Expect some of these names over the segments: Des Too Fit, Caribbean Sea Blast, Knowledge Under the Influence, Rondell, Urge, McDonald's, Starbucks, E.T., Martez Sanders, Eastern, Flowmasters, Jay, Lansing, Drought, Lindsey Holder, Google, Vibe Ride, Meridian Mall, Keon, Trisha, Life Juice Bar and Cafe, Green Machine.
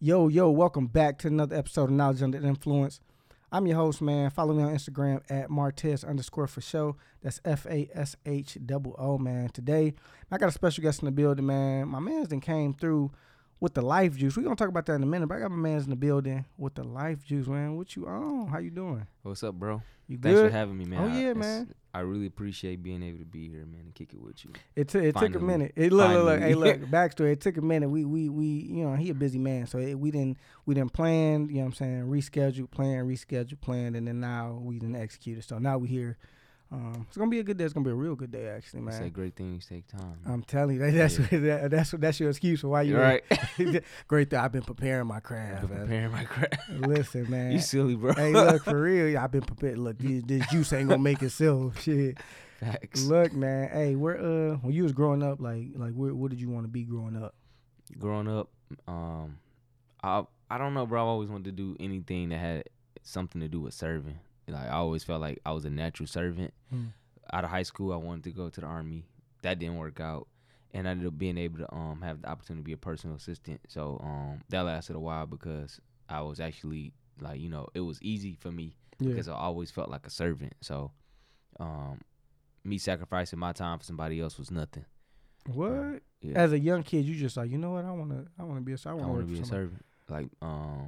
Yo, welcome back to another episode of Knowledge Under the Influence. I'm your host, man. Follow me on Instagram at Martez_for show. That's FASHOO, man. Today, I got a special guest in the building, man. My man's then came through with the Life Juice. We're going to talk about that in a minute, but I got my man's in the building with the Life Juice, man. What you on? How you doing? What's up, bro? You good? Thanks for having me, man. Oh, yeah, man. I really appreciate being able to be here, man, and kick it with you. It took a minute. Look. Hey, look, backstory. It took a minute. We you know, he a busy man, so we didn't plan, you know what I'm saying, reschedule, plan, and then now we didn't execute it. So now we here. It's gonna be a good day. It's gonna be a real good day, actually, man. Say great things take time. I'm telling you, that's your excuse for why you're right. Great thing. I've been preparing my craft. Listen, man. You silly, bro. Hey, look, for real. I've been prepared. Look, this juice ain't gonna make itself. Shit. Facts. Look, man. Hey, when you was growing up, like what did you want to be growing up? Growing up, I don't know, bro. I always wanted to do anything that had something to do with serving. Like I always felt like I was a natural servant. Out of high school, I wanted to go to the Army. That didn't work out, and I ended up being able to have the opportunity to be a personal assistant. So that lasted a while because I was actually like, you know, it was easy for me because I always felt like a servant. So me sacrificing my time for somebody else was nothing. What? Yeah. As a young kid, you just like, you know what? I want to be a servant. Like I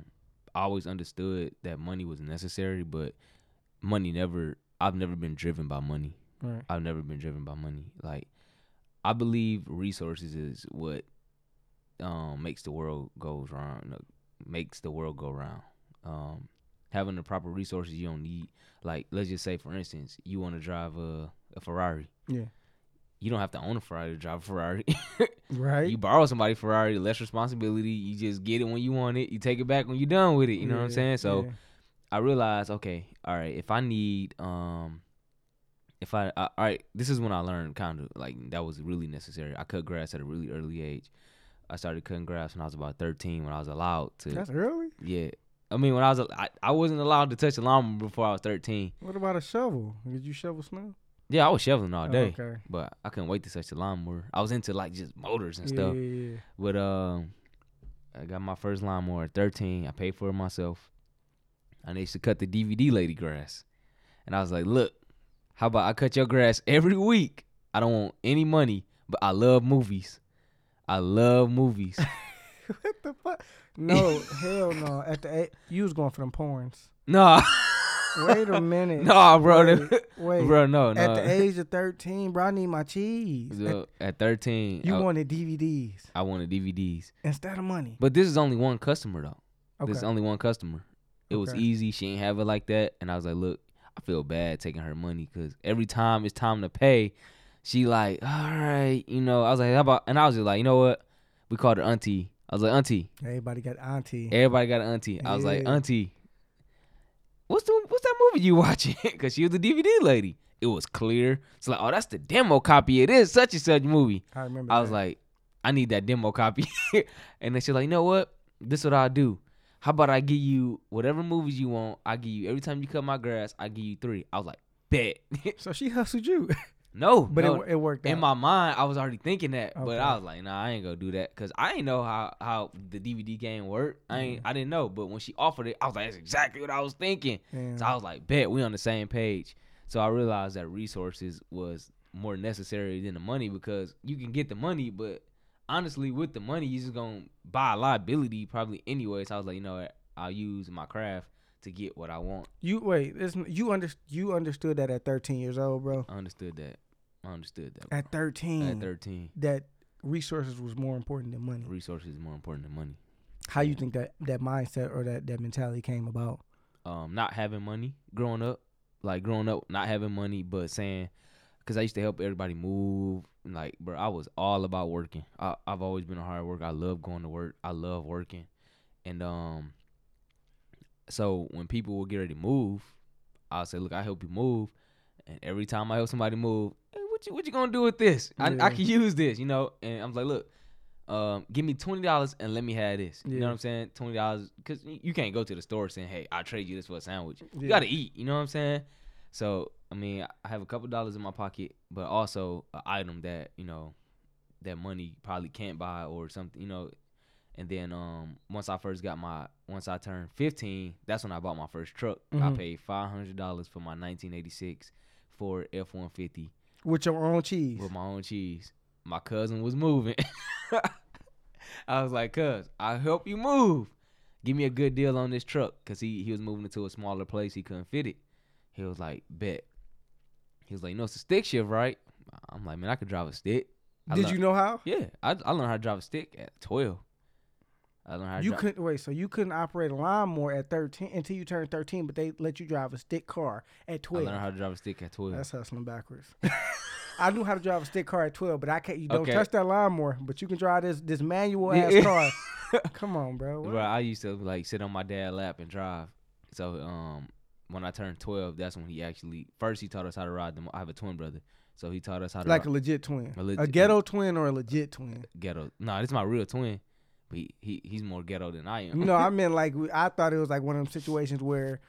always understood that money was necessary, but I've never been driven by money. Right. I've never been driven by money. Like, I believe resources is what makes the world go round. Having the proper resources you don't need. Like, let's just say, for instance, you want to drive a Ferrari. Yeah. You don't have to own a Ferrari to drive a Ferrari. Right. You borrow somebody's Ferrari, less responsibility. You just get it when you want it. You take it back when you're done with it. You know what I'm saying? So I realized, okay, all right, if I need, all right, this is when I learned kind of like that was really necessary. I cut grass at a really early age. I started cutting grass when I was about 13 when I was allowed to. That's early? Yeah. I mean, when I wasn't allowed to touch a lawnmower before I was 13. What about a shovel? Did you shovel snow? Yeah, I was shoveling all day, but I couldn't wait to touch the lawnmower. I was into, like, just motors and stuff. Yeah. But I got my first lawnmower at 13. I paid for it myself. I used to cut the DVD lady grass. And I was like, look, how about I cut your grass every week? I don't want any money, but I love movies. What the fuck? No, hell no. At the you was going for them porns. No. Wait a minute. No, bro. Wait. Bro, no. At the age of 13, bro, I need my cheese. So at 13. You wanted DVDs. I wanted DVDs. Instead of money. But this is only one customer, though. Okay. This is only one customer. It was easy. She ain't have it like that. And I was like, look, I feel bad taking her money because every time it's time to pay, she like, all right. You know, I was like, how about? And I was just like, you know what? We called her auntie. I was like, auntie. Everybody got an auntie. I was like, auntie. What's that movie you watching? Because she was the DVD lady. It was clear. It's like, oh, that's the demo copy. It is such and such movie. I remember. I was like, I need that demo copy. And then she's like, you know what? This is what I'll do. How about I give you whatever movies you want? I give you every time you cut my grass. I give you 3. I was like, bet. So she hustled you. No, but no, it worked out. In my mind, I was already thinking that, but I was like, nah, I ain't gonna do that because I ain't know how the DVD game worked. I didn't know, but when she offered it, I was like, that's exactly what I was thinking. Yeah. So I was like, bet, we on the same page. So I realized that resources was more necessary than the money because you can get the money, but honestly, with the money, you're just gonna buy a liability probably anyway. So I was like, you know what, I'll use my craft to get what I want. You understood that at 13 years old, bro? I understood that. At 13? At 13. That resources was more important than money. How you think that mindset or that mentality came about? Not having money growing up. Like, growing up, not having money, but saying, because I used to help everybody move. Like, bro, I was all about working. I've always been a hard worker. I love going to work. I love working. And, so when people would get ready to move, I'll say, look, I help you move. And every time I help somebody move, hey, what you gonna do with this? Yeah. I can use this, you know? And I'm like, look, give me $20 and let me have this. You know what I'm saying? $20, because you can't go to the store saying, hey, I'll trade you this for a sandwich. Yeah. You gotta eat, you know what I'm saying? So, I mean, I have a couple dollars in my pocket, but also an item that, you know, that money probably can't buy or something, you know. And then once I turned 15, that's when I bought my first truck. Mm-hmm. I paid $500 for my 1986 Ford F-150. With your own cheese? With my own cheese. My cousin was moving. I was like, cuz, I'll help you move. Give me a good deal on this truck. Because he was moving into a smaller place. He couldn't fit it. He was like, bet. He was like, no, it's a stick shift, right? I'm like, man, I could drive a stick. Did you know how? Yeah. I learned how to drive a stick at 12. I learned how to drive. So you couldn't operate a lawnmower at 13 until you turned 13, but they let you drive a stick car at 12. I learned how to drive a stick at 12. That's hustling backwards. I knew how to drive a stick car at 12, but I can't. You don't touch that lawnmower, but you can drive this manual ass car. Come on, bro. Bro, I used to like sit on my dad's lap and drive. So when I turned 12, that's when he actually first he taught us how to ride. I have a twin brother, so he taught us how to ride. A legit twin, a ghetto twin or a legit twin. Ghetto. No, this is my real twin. But he's more ghetto than I am. No, I meant like I thought it was like one of them situations where.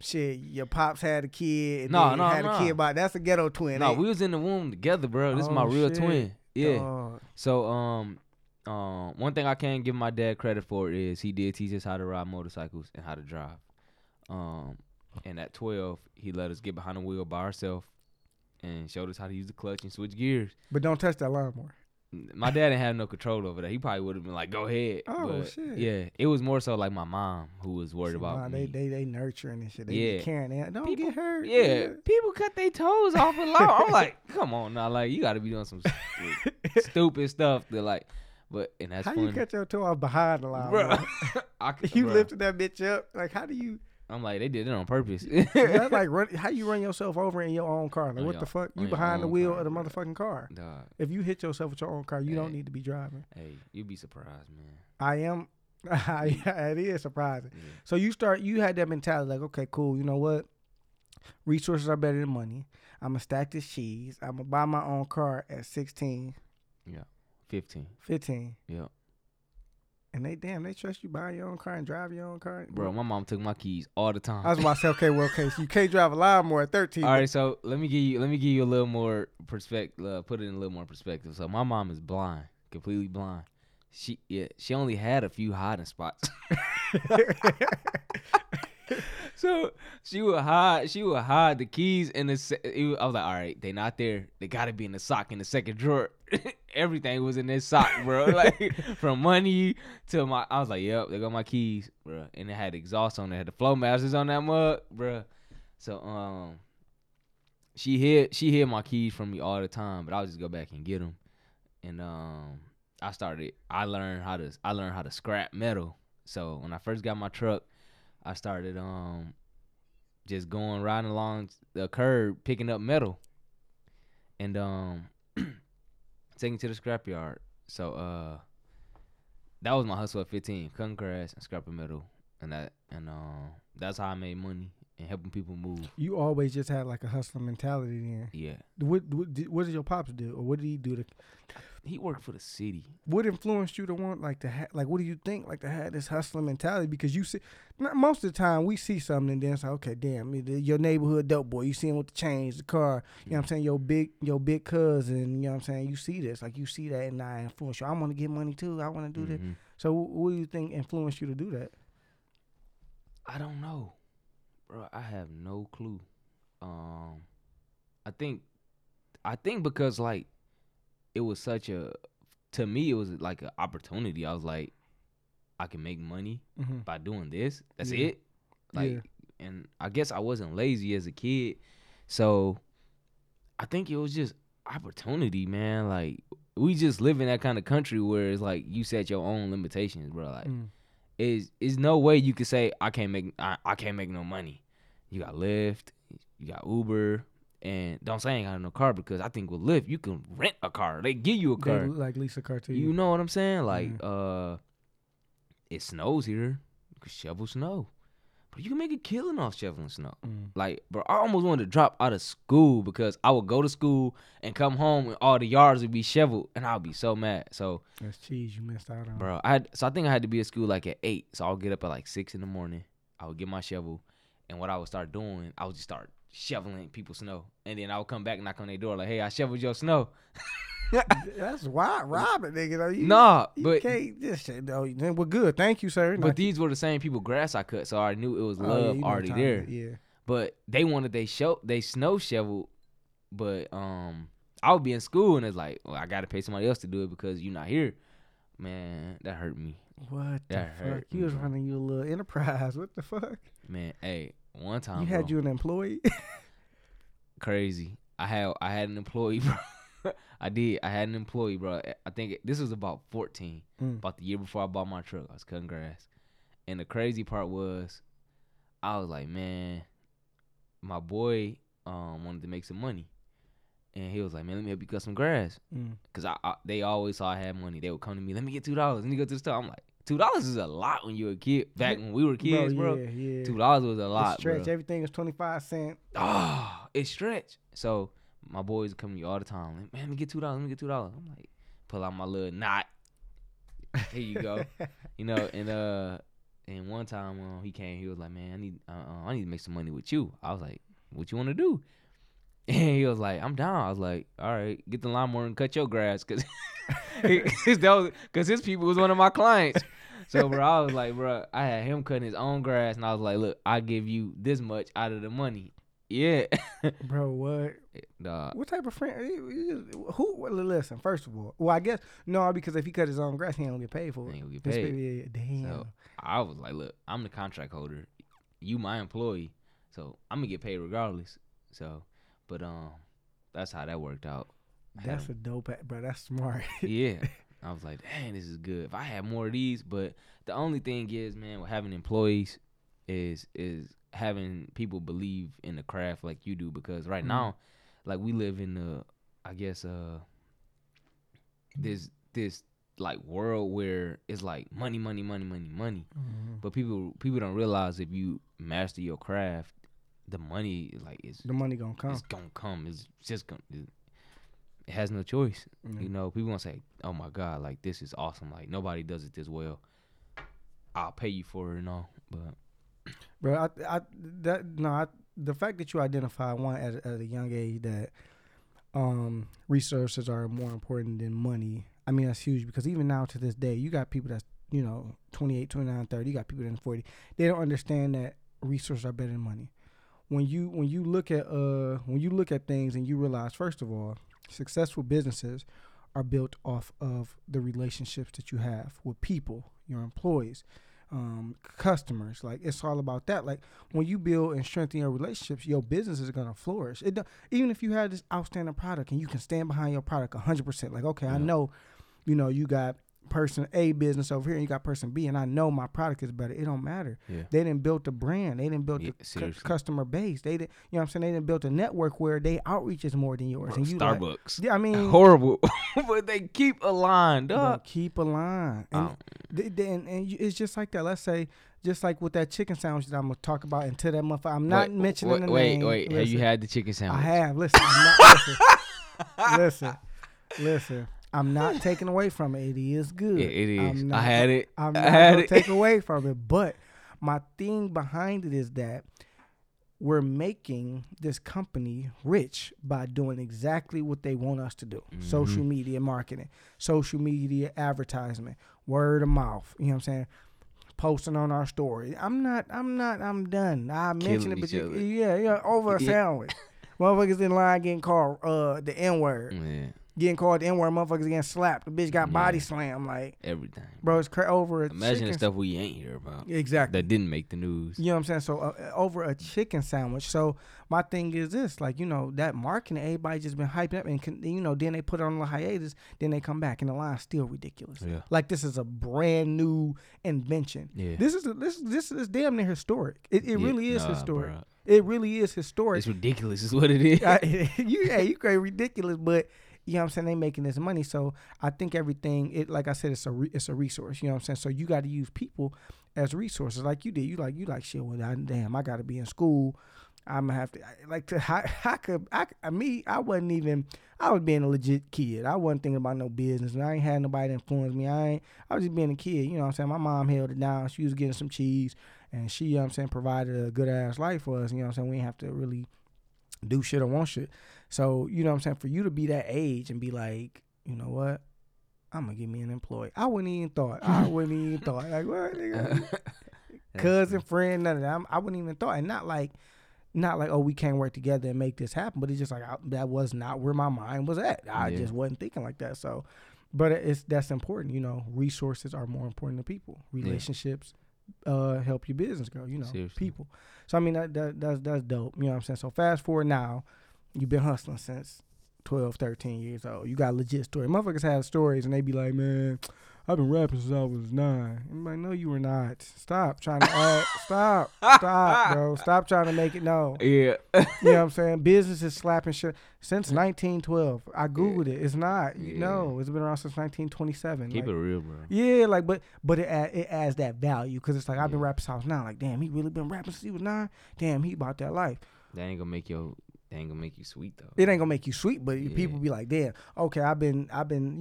Shit, your pops had a kid. A kid by that's a ghetto twin. No, we was in the womb together, bro. This is my real twin. Yeah. Dog. So one thing I can give my dad credit for is he did teach us how to ride motorcycles and how to drive. And at 12, he let us get behind the wheel by ourselves and showed us how to use the clutch and switch gears. But don't touch that lawnmower. My dad didn't have no control over that. He probably would have been like, go ahead. Oh, but shit. Yeah. It was more so like my mom who was worried about me. They nurturing and shit. They be caring. They don't get hurt. Yeah. People cut their toes off a lot. I'm like, come on now. Like, you got to be doing some stupid stuff. They're like, and that's how funny. You cut your toe off behind the line? Bro. You lifted that bitch up. Like, how do you? I'm like, they did it on purpose. That's like how you run yourself over in your own car. Like, what the fuck? You behind the wheel of the motherfucking car. Dog. If you hit yourself with your own car, you don't need to be driving. Hey, you'd be surprised, man. I am. It is surprising. Yeah. So you had that mentality like, okay, cool. You know what? Resources are better than money. I'm going to stack this cheese. I'm going to buy my own car at 16. Yeah. 15. Yeah. And they trust you buy your own car and drive your own car. Bro, my mom took my keys all the time. I was about to say, so you can't drive a lawnmower at 13. All right, so let me give you a little more perspective. Put it in a little more perspective. So my mom is blind, completely blind. She only had a few hiding spots. So she would hide the keys in the. I was like, all right, they not there. They gotta be in the sock in the second drawer. Everything was in this sock, bro. Like from money to I was like, yep, they got my keys, bro. And it had exhaust on it, had the Flowmasters on that mug, bro. So she hid my keys from me all the time, but I would just go back and get them. And I learned how to scrap metal. So when I first got my truck, I started just riding along the curb, picking up metal, and taking to the scrapyard. So that was my hustle at 15, cutting grass and scrapping metal, and that's how I made money and helping people move. You always just had like a hustler mentality then. Yeah. What did your pops do, or what did he do to? He worked for the city. What influenced you to want what do you think to have this hustler mentality? Because you see, most of the time we see something and then it's like, okay, damn, your neighborhood dope boy, you see him with the chains, the car, you know what I'm saying, your big cousin, you know what I'm saying, you see this, like you see that and I influence you. I want to get money too. I want to do this. So what do you think influenced you to do that? I don't know, bro. I have no clue. I think because like. It was such to me, it was like an opportunity. I was like, I can make money by doing this. That's it. And I guess I wasn't lazy as a kid. So I think it was just opportunity, man. Like, we just live in that kind of country where it's like you set your own limitations, bro. Like, it's no way you could say, I can't make no money. You got Lyft, you got Uber. And don't say I ain't got no car because I think with Lyft, you can rent a car. They give you a car. They like lease a car to you. You know what I'm saying? Like, it snows here. You can shovel snow. But you can make a killing off shoveling snow. Like, bro, I almost wanted to drop out of school because I would go to school and come home and all the yards would be shoveled. And I would be so mad. So that's cheese you missed out on. Bro, I think I had to be at school like at 8. So I would get up at like 6 in the morning. I would get my shovel. And what I would start doing, I would just start shoveling people's snow, and then I would come back and knock on their door like, hey, I shoveled your snow. That's why robbing, nigga. Though. You can't this shit though. We're good. Thank you, sir. But these were the same people grass I cut, so I already knew it was love already there. Yeah. But they wanted they snow shoveled, but I would be in school and it's like, well, I gotta pay somebody else to do it because you're not here. Man, that hurt me. What that the fuck? You was running your little enterprise. What the fuck? Man, hey, one time you had you an employee. Crazy. I had an employee, bro. I had an employee, bro. I think this was about 14, about the year before I bought my truck. I was cutting grass. And the crazy part was, I was like, man, my boy wanted to make some money. And he was like, man, let me help you cut some grass. Because they always saw I had money. They would come to me, let me get $2. Let me go to the store. I'm like, $2 is a lot when you were a kid. Back when we were kids, bro. Yeah, yeah. $2 was a lot, bro. Everything was 25 cents. Oh, it stretched. So my boys come to me all the time. Like, man, let me get $2. Let me get $2. I'm like, pull out my little knot. Here you go. You know, and one time when he came, he was like, man, I need to make some money with you. I was like, what you want to do? And he was like, I'm down. I was like, all right, get the lawnmower and cut your grass. Because his people was one of my clients. So, bro, I was like, bro, I had him cutting his own grass. And I was like, look, I give you this much out of the money. Yeah. Bro, what? What type of friend? Who? Listen, first of all. Well, I guess, no, because if he cut his own grass, he don't get paid for it. He don't get paid. Damn. So, I was like, look, I'm the contract holder. You my employee. So, I'm going to get paid regardless. So. But that's how that worked out. That's a dope, bro. That's smart. Yeah, I was like, dang, this is good. If I had more of these, but the only thing is, man, with having employees is having people believe in the craft like you do. Because right now, like we live in the, I guess, this like world where it's like money, money, money, money, money. Mm-hmm. But people don't realize if you master your craft. The money is like it's the money gonna come. It's gonna come. It's just gonna. It has no choice. Mm-hmm. You know, people gonna say, "Oh my God, like this is awesome. Like nobody does it this well." I'll pay you for it and all, but. Bro, the fact that you identify one at a young age that, resources are more important than money. I mean, that's huge because even now to this day, you got people that's 28, 29, 30. You got people that's 40. They don't understand that resources are better than money. When you look at things and you realize, first of all, successful businesses are built off of the relationships that you have with people, your employees, customers. Like it's all about that. Like when you build and strengthen your relationships, your business is gonna flourish. Even if you have this outstanding product and you can stand behind your product 100%. Like okay, yeah. I know, you got person A business over here and you got person B and I know my product is better. It don't matter. Yeah. They didn't build the brand. They didn't build the customer base. They didn't, they didn't build a network where they outreach is more than yours. Bro, and you Starbucks. Like, yeah, I mean. Horrible. But they keep aligned up. Keep aligned. And it's just like that. Let's say, just like with that chicken sandwich that I'm going to talk about until that motherfucker. I'm not mentioning the name. Wait. Listen, have you had the chicken sandwich? I have. Listen. Listen. I'm not taking away from it. It is good. Yeah, it is. I had it. I'm not going to take away from it. But my thing behind it is that we're making this company rich by doing exactly what they want us to do. Mm-hmm. Social media marketing, social media advertisement, word of mouth. You know what I'm saying? Posting on our story. I'm done. I mentioned it, but over a sandwich. Motherfuckers in line getting called the N-word. Yeah. Getting called the N-word, motherfuckers getting slapped. The bitch got body slammed, like everything. Bro, it's over. Imagine the stuff we ain't hear about. Exactly. That didn't make the news. You know what I'm saying? So over a chicken sandwich. So my thing is this, like that marketing, everybody just been hyping up, and then they put it on a hiatus, then they come back, and the line's still ridiculous. Yeah. Like this is a brand new invention. Yeah. This is damn near historic. It really is historic. Bro. It really is historic. It's ridiculous. Is what it is. You crazy ridiculous, but. You know what I'm saying? They making this money. So I think everything, like I said, it's a resource. You know what I'm saying? So you got to use people as resources like you did. You like shit. Well, I got to be in school. I'm going to have to, I was being a legit kid. I wasn't thinking about no business, and I ain't had nobody to influence me. I was just being a kid. You know what I'm saying? My mom held it down. She was getting some cheese, and she, provided a good ass life for us. You know what I'm saying? We didn't have to really do shit or want shit. So, for you to be that age and be like, you know what? I'm going to get me an employee. I wouldn't even thought. Like, what, nigga? Cousin, friend, none of that. I wouldn't even thought. And not like, oh, we can't work together and make this happen. But it's just like, that was not where my mind was at. I just wasn't thinking like that. So, but that's important. You know, resources are more important to people. Relationships help your business grow, you know. Seriously. People. So, I mean, that's dope. You know what I'm saying? So, fast forward now, you've been hustling since 12, 13 years old. You got a legit story. Motherfuckers have stories, and they be like, man, I've been rapping since I was 9. I'm like, no, you were not. Stop trying to add. Stop, bro. Stop trying to make it known. Yeah. You know what I'm saying? Business is slapping shit. Since 1912. I Googled it. It's not. Yeah. No, it's been around since 1927. Keep it real, bro. Yeah, like, but it adds that value because it's like, I've been rapping since I was 9. Like, damn, he really been rapping since he was 9? Damn, he about that life. That ain't gonna make you sweet though. It ain't gonna make you sweet, but people be like, damn, okay, I've been you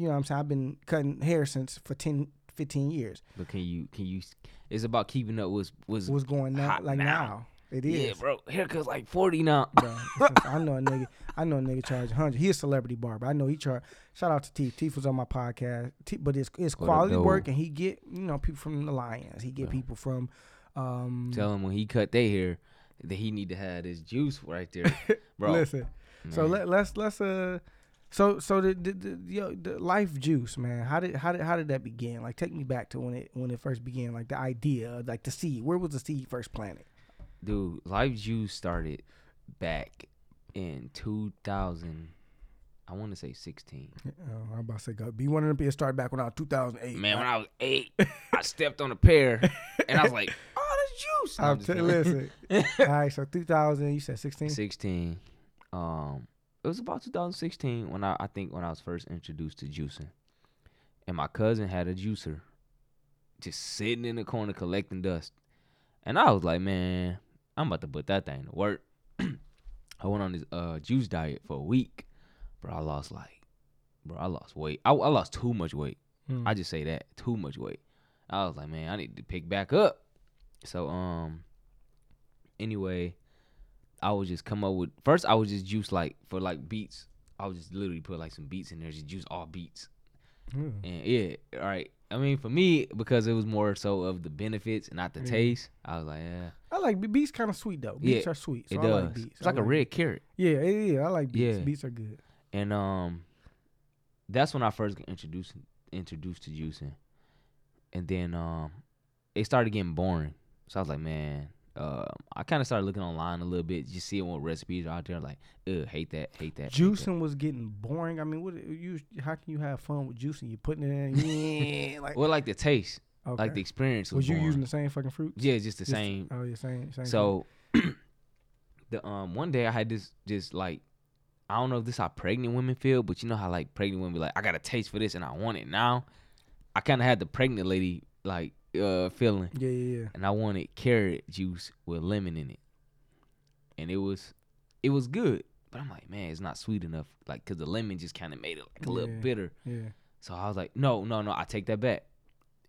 know what I'm saying, I've been cutting hair for 10, 15 years. But can you it's about keeping up with what's going on like now. It is. Yeah, bro. Haircut's like 40 now. Bro, I know a nigga charge 100. He a celebrity barber. I know he charge. Shout out to Teeth. Teeth was on my podcast. But it's quality work, and he get, you know, people from the Lions. He get people from tell him when he cut their hair that he need to have this juice right there, bro. Listen, man. So let's the Life Juice, man. How did that begin? Like, take me back to when it first began. Like the idea, like the seed. Where was the seed first planted? Dude, Life Juice started back in 2000. I want to say 16. I'm about to say go. Be one of them people started back when I was 2008. Man, when I was 8, I stepped on a pear and I was like, juice. Listen. All right, so 2000, you said 16? 16. It was about 2016 when I think when I was first introduced to juicing. And my cousin had a juicer just sitting in the corner collecting dust. And I was like, man, I'm about to put that thing to work. I went on this juice diet for a week. Bro, I lost weight. I lost too much weight. I just say that, too much weight. I was like, man, I need to pick back up. So, anyway, I would just come up with, first I would just juice like, for like beats, I would just literally put like some beats in there, just juice all beats. And all right. I mean, for me, because it was more so of the benefits and not the taste, I was like, yeah. I like beats kind of sweet though. Beats are sweet, so it does. I like beats. It's like a red carrot. Yeah, I like beats. Yeah. Beats are good. And that's when I first got introduced to juicing. And then it started getting boring. So I was like, man, I kind of started looking online a little bit, just seeing what recipes are out there. Like, hate that. Juicing was getting boring. I mean, how can you have fun with juicing? You're putting it in. Yeah, like, well, like the taste, like the experience. Was you boring. Using the same fucking fruits? Yeah, just the same. Oh, yeah, same. So the one day I had this, just like, I don't know if this is how pregnant women feel, but you know how like pregnant women be like, I got a taste for this and I want it now. I kind of had the pregnant lady like. Feeling. Yeah. And I wanted carrot juice with lemon in it. And it was good. But I'm like, man, it's not sweet enough. Like, because the lemon just kind of made it like a little bitter. Yeah. So I was like, no, I take that back.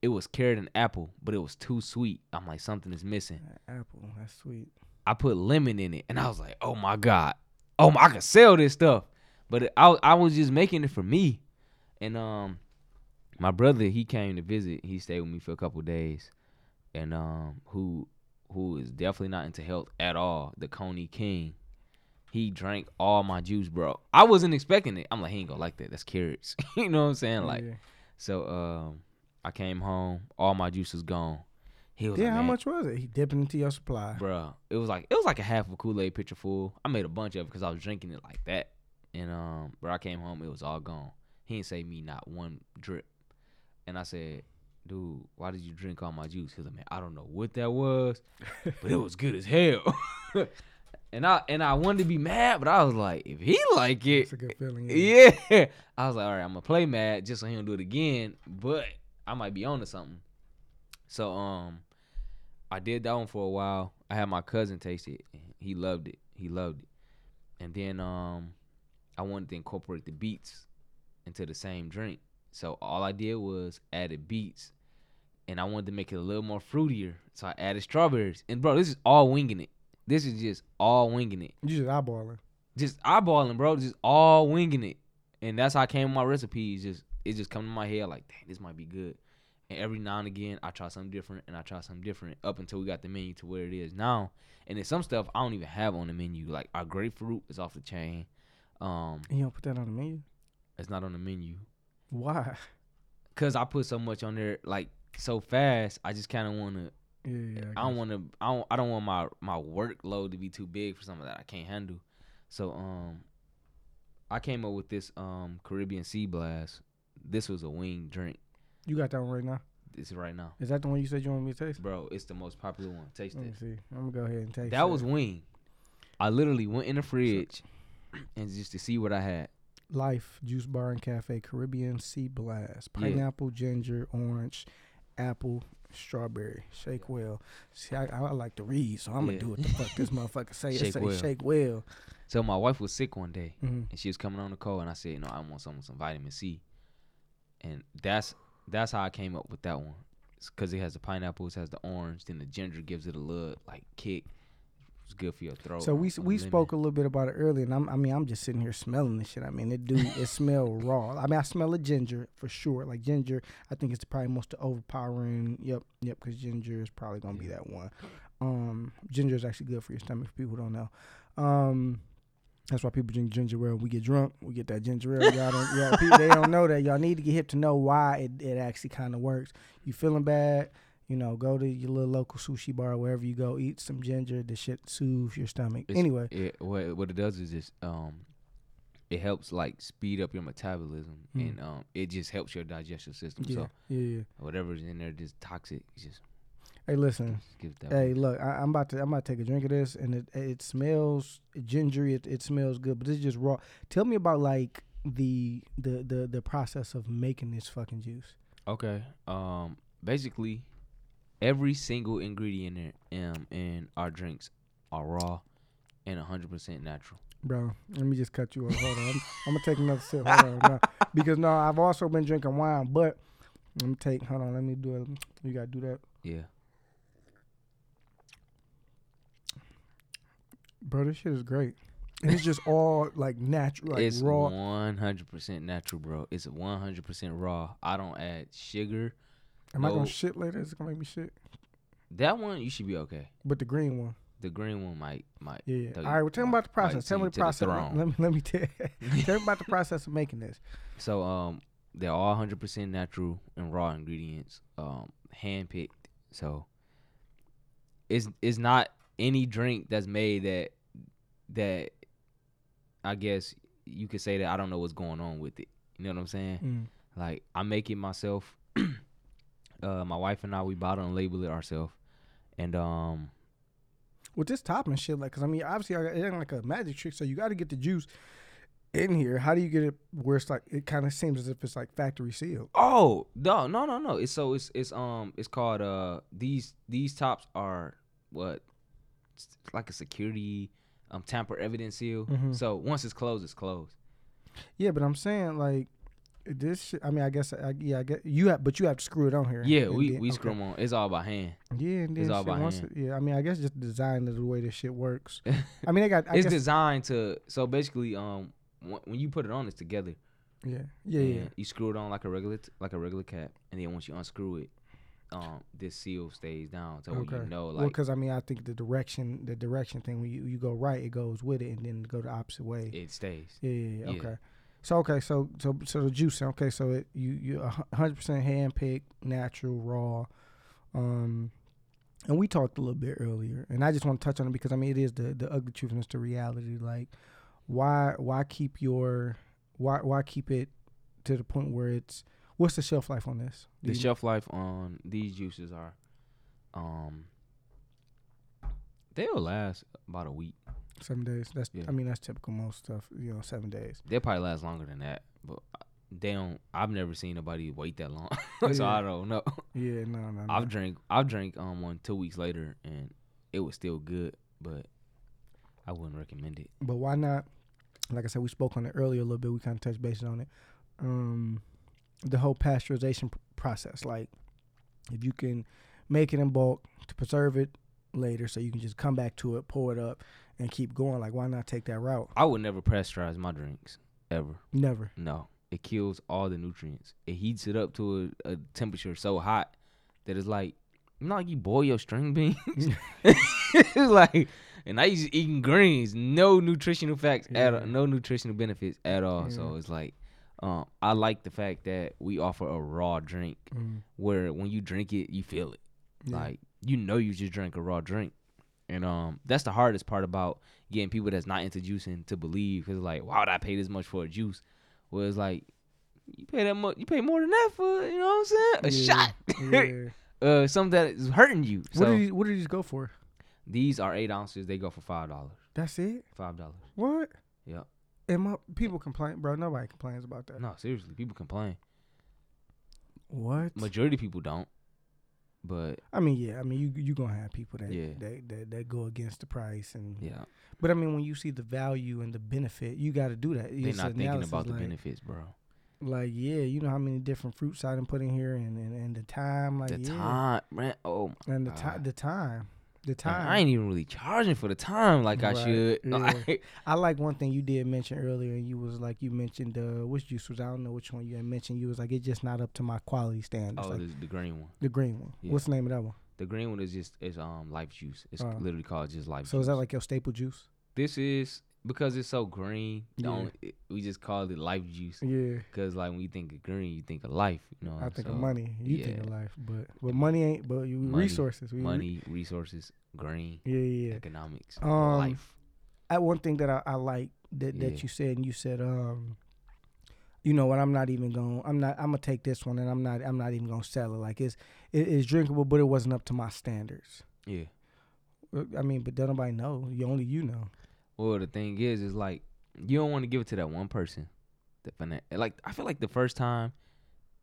It was carrot and apple, but it was too sweet. I'm like, something is missing. Apple, that's sweet. I put lemon in it, and I was like, oh my God. Oh my, I can sell this stuff. But I was just making it for me. And, my brother, he came to visit. He stayed with me for a couple of days, and who is definitely not into health at all, the Coney King, he drank all my juice, bro. I wasn't expecting it. I'm like, he ain't gonna like that. That's carrots. You know what I'm saying? Like, so I came home, all my juice was gone. He was like, how much was it? He dipping into your supply, bro. It was like a half a Kool-Aid pitcher full. I made a bunch of it because I was drinking it like that, and bro, I came home, it was all gone. He didn't save me not one drip. And I said, dude, why did you drink all my juice? He was like, man, I don't know what that was, but it was good as hell. And I wanted to be mad, but I was like, if he like it. It's a good feeling. Yeah. I was like, all right, I'm going to play mad just so he don't do it again, but I might be on to something. So I did that one for a while. I had my cousin taste it. He loved it. And then I wanted to incorporate the beets into the same drink. So all I did was added beets, and I wanted to make it a little more fruitier. So I added strawberries. And, bro, this is all winging it. You just eyeballing. Just eyeballing, bro. Just all winging it. And that's how I came with my recipes. It just come to my head like, dang, this might be good. And every now and again, I try something different, up until we got the menu to where it is now. And then some stuff I don't even have on the menu. Like, our grapefruit is off the chain. You don't put that on the menu? It's not on the menu. Why? Because I put so much on there, like, so fast, I just kind of want to. Yeah, I don't want my workload to be too big for something that I can't handle. So I came up with this Caribbean Sea Blast. This was a wing drink. You got that one right now? This is right now. Is that the one you said you want me to taste? Bro, it's the most popular one. Taste it. Let me see. I'm going to go ahead and taste it. That was wing. I literally went in the fridge and just to see what I had. Life Juice Bar and Cafe Caribbean Sea Blast. Pineapple, ginger, orange, apple, strawberry. Shake well. See, I like to read, so I'm going to do what the fuck this motherfucker say. Shake well. So my wife was sick one day, and she was coming on the cold, and I said, I want some vitamin C. And that's how I came up with that one, because it has the pineapples, has the orange, then the ginger gives it a little like kick. It's good for your throat. So we spoke a little bit about it earlier, and I'm just sitting here smelling this shit. I mean, it smell raw. I mean, I smell a ginger for sure. Like ginger, I think it's probably most overpowering. Yep, because ginger is probably gonna be that one. Ginger is actually good for your stomach. For people who don't know. That's why people drink ginger ale. We get drunk, we get that ginger ale. They don't know that. Y'all need to get hip to know why it actually kind of works. You feeling bad, go to your little local sushi bar, wherever you go, eat some ginger. The shit soothes your stomach. Anyway. What it does is just, it helps, like, speed up your metabolism, and it just helps your digestive system. Yeah, so whatever's in there that's toxic, it's just... Hey, listen. Hey, look. I'm about to take a drink of this, and it smells gingery. It smells good, but it's just raw. Tell me about like the process of making this fucking juice. Okay. Basically, every single ingredient in our drinks are raw and 100% natural. Bro, let me just cut you off. Hold on. I'm gonna take another sip. Hold on. Because I've also been drinking wine, but let me take. Hold on. Let me do it. You gotta do that. Yeah. Bro, this shit is great. And it's just all, like, natural, like it's raw. It's 100% natural, bro. It's 100% raw. I don't add sugar. Am I going to shit later? Is it going to make me shit? That one, you should be okay. But the green one? The green one might. Yeah. All right, well, tell me about the process. Tell me the process. Let me tell me about the process of making this. So, they're all 100% natural and raw ingredients, hand-picked. So, it's not... any drink that's made that I guess you could say that I don't know what's going on with it. You know what I'm saying? Mm. Like, I make it myself. My wife and I, we bottle and label it ourselves. And with this top and shit, like, because I mean, obviously, it ain't like a magic trick, so you got to get the juice in here. How do you get it where it's like it kind of seems as if it's like factory sealed? Oh no! It's called these tops are what. It's like a security tamper evidence seal. Mm-hmm. So once it's closed, it's closed. Yeah, but I'm saying like this shit, I mean, I guess you have to screw it on here. Yeah, we screw them on. It's all by hand. Yeah, and then it's all by hand. Yeah, I mean, I guess just the design of the way this shit works. I mean, it's designed to. So basically, when you put it on, it's together. Yeah. You screw it on like a regular cap, and then once you unscrew it. This seal stays down, so you know, like, because well, I mean, I think the direction thing when you go right, it goes with it, and then go the opposite way, it stays. Yeah. Okay. So the juice. Okay, so it you 100% hand picked, natural, raw, and we talked a little bit earlier, and I just want to touch on it because I mean, it is the ugly truth and it's the reality. Like, why keep it to the point where it's. What's the shelf life on this? The shelf life on these juices are, they'll last about a week. 7 days. That's that's typical most stuff. 7 days. They'll probably last longer than that, but they don't. I've never seen nobody wait that long, so I don't know. Yeah, no. I've drank one 2 weeks later, and it was still good, but I wouldn't recommend it. But why not? Like I said, we spoke on it earlier a little bit. We kind of touched base on it. The whole pasteurization process, like if you can make it in bulk to preserve it later so you can just come back to it, pour it up, and keep going, like why not take that route? I would never pasteurize my drinks ever. Never. No. It kills all the nutrients. It heats it up to a temperature so hot that it's like, you know, like you boil your string beans. It's like, and I used to eating greens, no nutritional facts at all, no nutritional benefits at all. Yeah. So it's like, I like the fact that we offer a raw drink where when you drink it, you feel it. Yeah. Like, you know, you just drank a raw drink. And that's the hardest part about getting people that's not into juicing to believe. Cause like, why would I pay this much for a juice? Well, it's like, you pay that much, you pay more than that for, you know what I'm saying? A shot, something that is hurting you. So, what did these go for? These are 8 ounces. They go for $5. That's it? $5. What? Yep. And people complain, bro. Nobody complains about that. No, seriously, people complain. What? Majority of people don't. But I mean, yeah, I mean, you gonna have people that go against the price, and yeah. But I mean, when you see the value and the benefit, you got to do that. They're not thinking about the benefits, bro. Like, yeah, you know how many different fruits I done put in here, and the time, like time, man. Oh, my and the time. Man, I ain't even really charging for the time like I should. Yeah. I like one thing you did mention earlier, and you was like, you mentioned which juice was, I don't know which one you had mentioned. You was like, it's just not up to my quality standards. Oh, like, the green one. The green one. Yeah. What's the name of that one? The green one is just Life Juice. It's literally called just Life Juice. So is that like your staple juice? This is, because it's so green. Yeah. We just call it Life Juice. Yeah. Because like when you think of green, you think of life. You know. I think of money. You think of life, but money ain't. But resources. Money, resources, green. Yeah, yeah. Economics, life. One thing that I like that you said, and you said, you know what? I'm gonna take this one, and I'm not even gonna sell it. Like it's drinkable, but it wasn't up to my standards. Yeah. I mean, but don't nobody know. Only you know. Well, the thing is like, you don't want to give it to that one person. Like, I feel like the first time,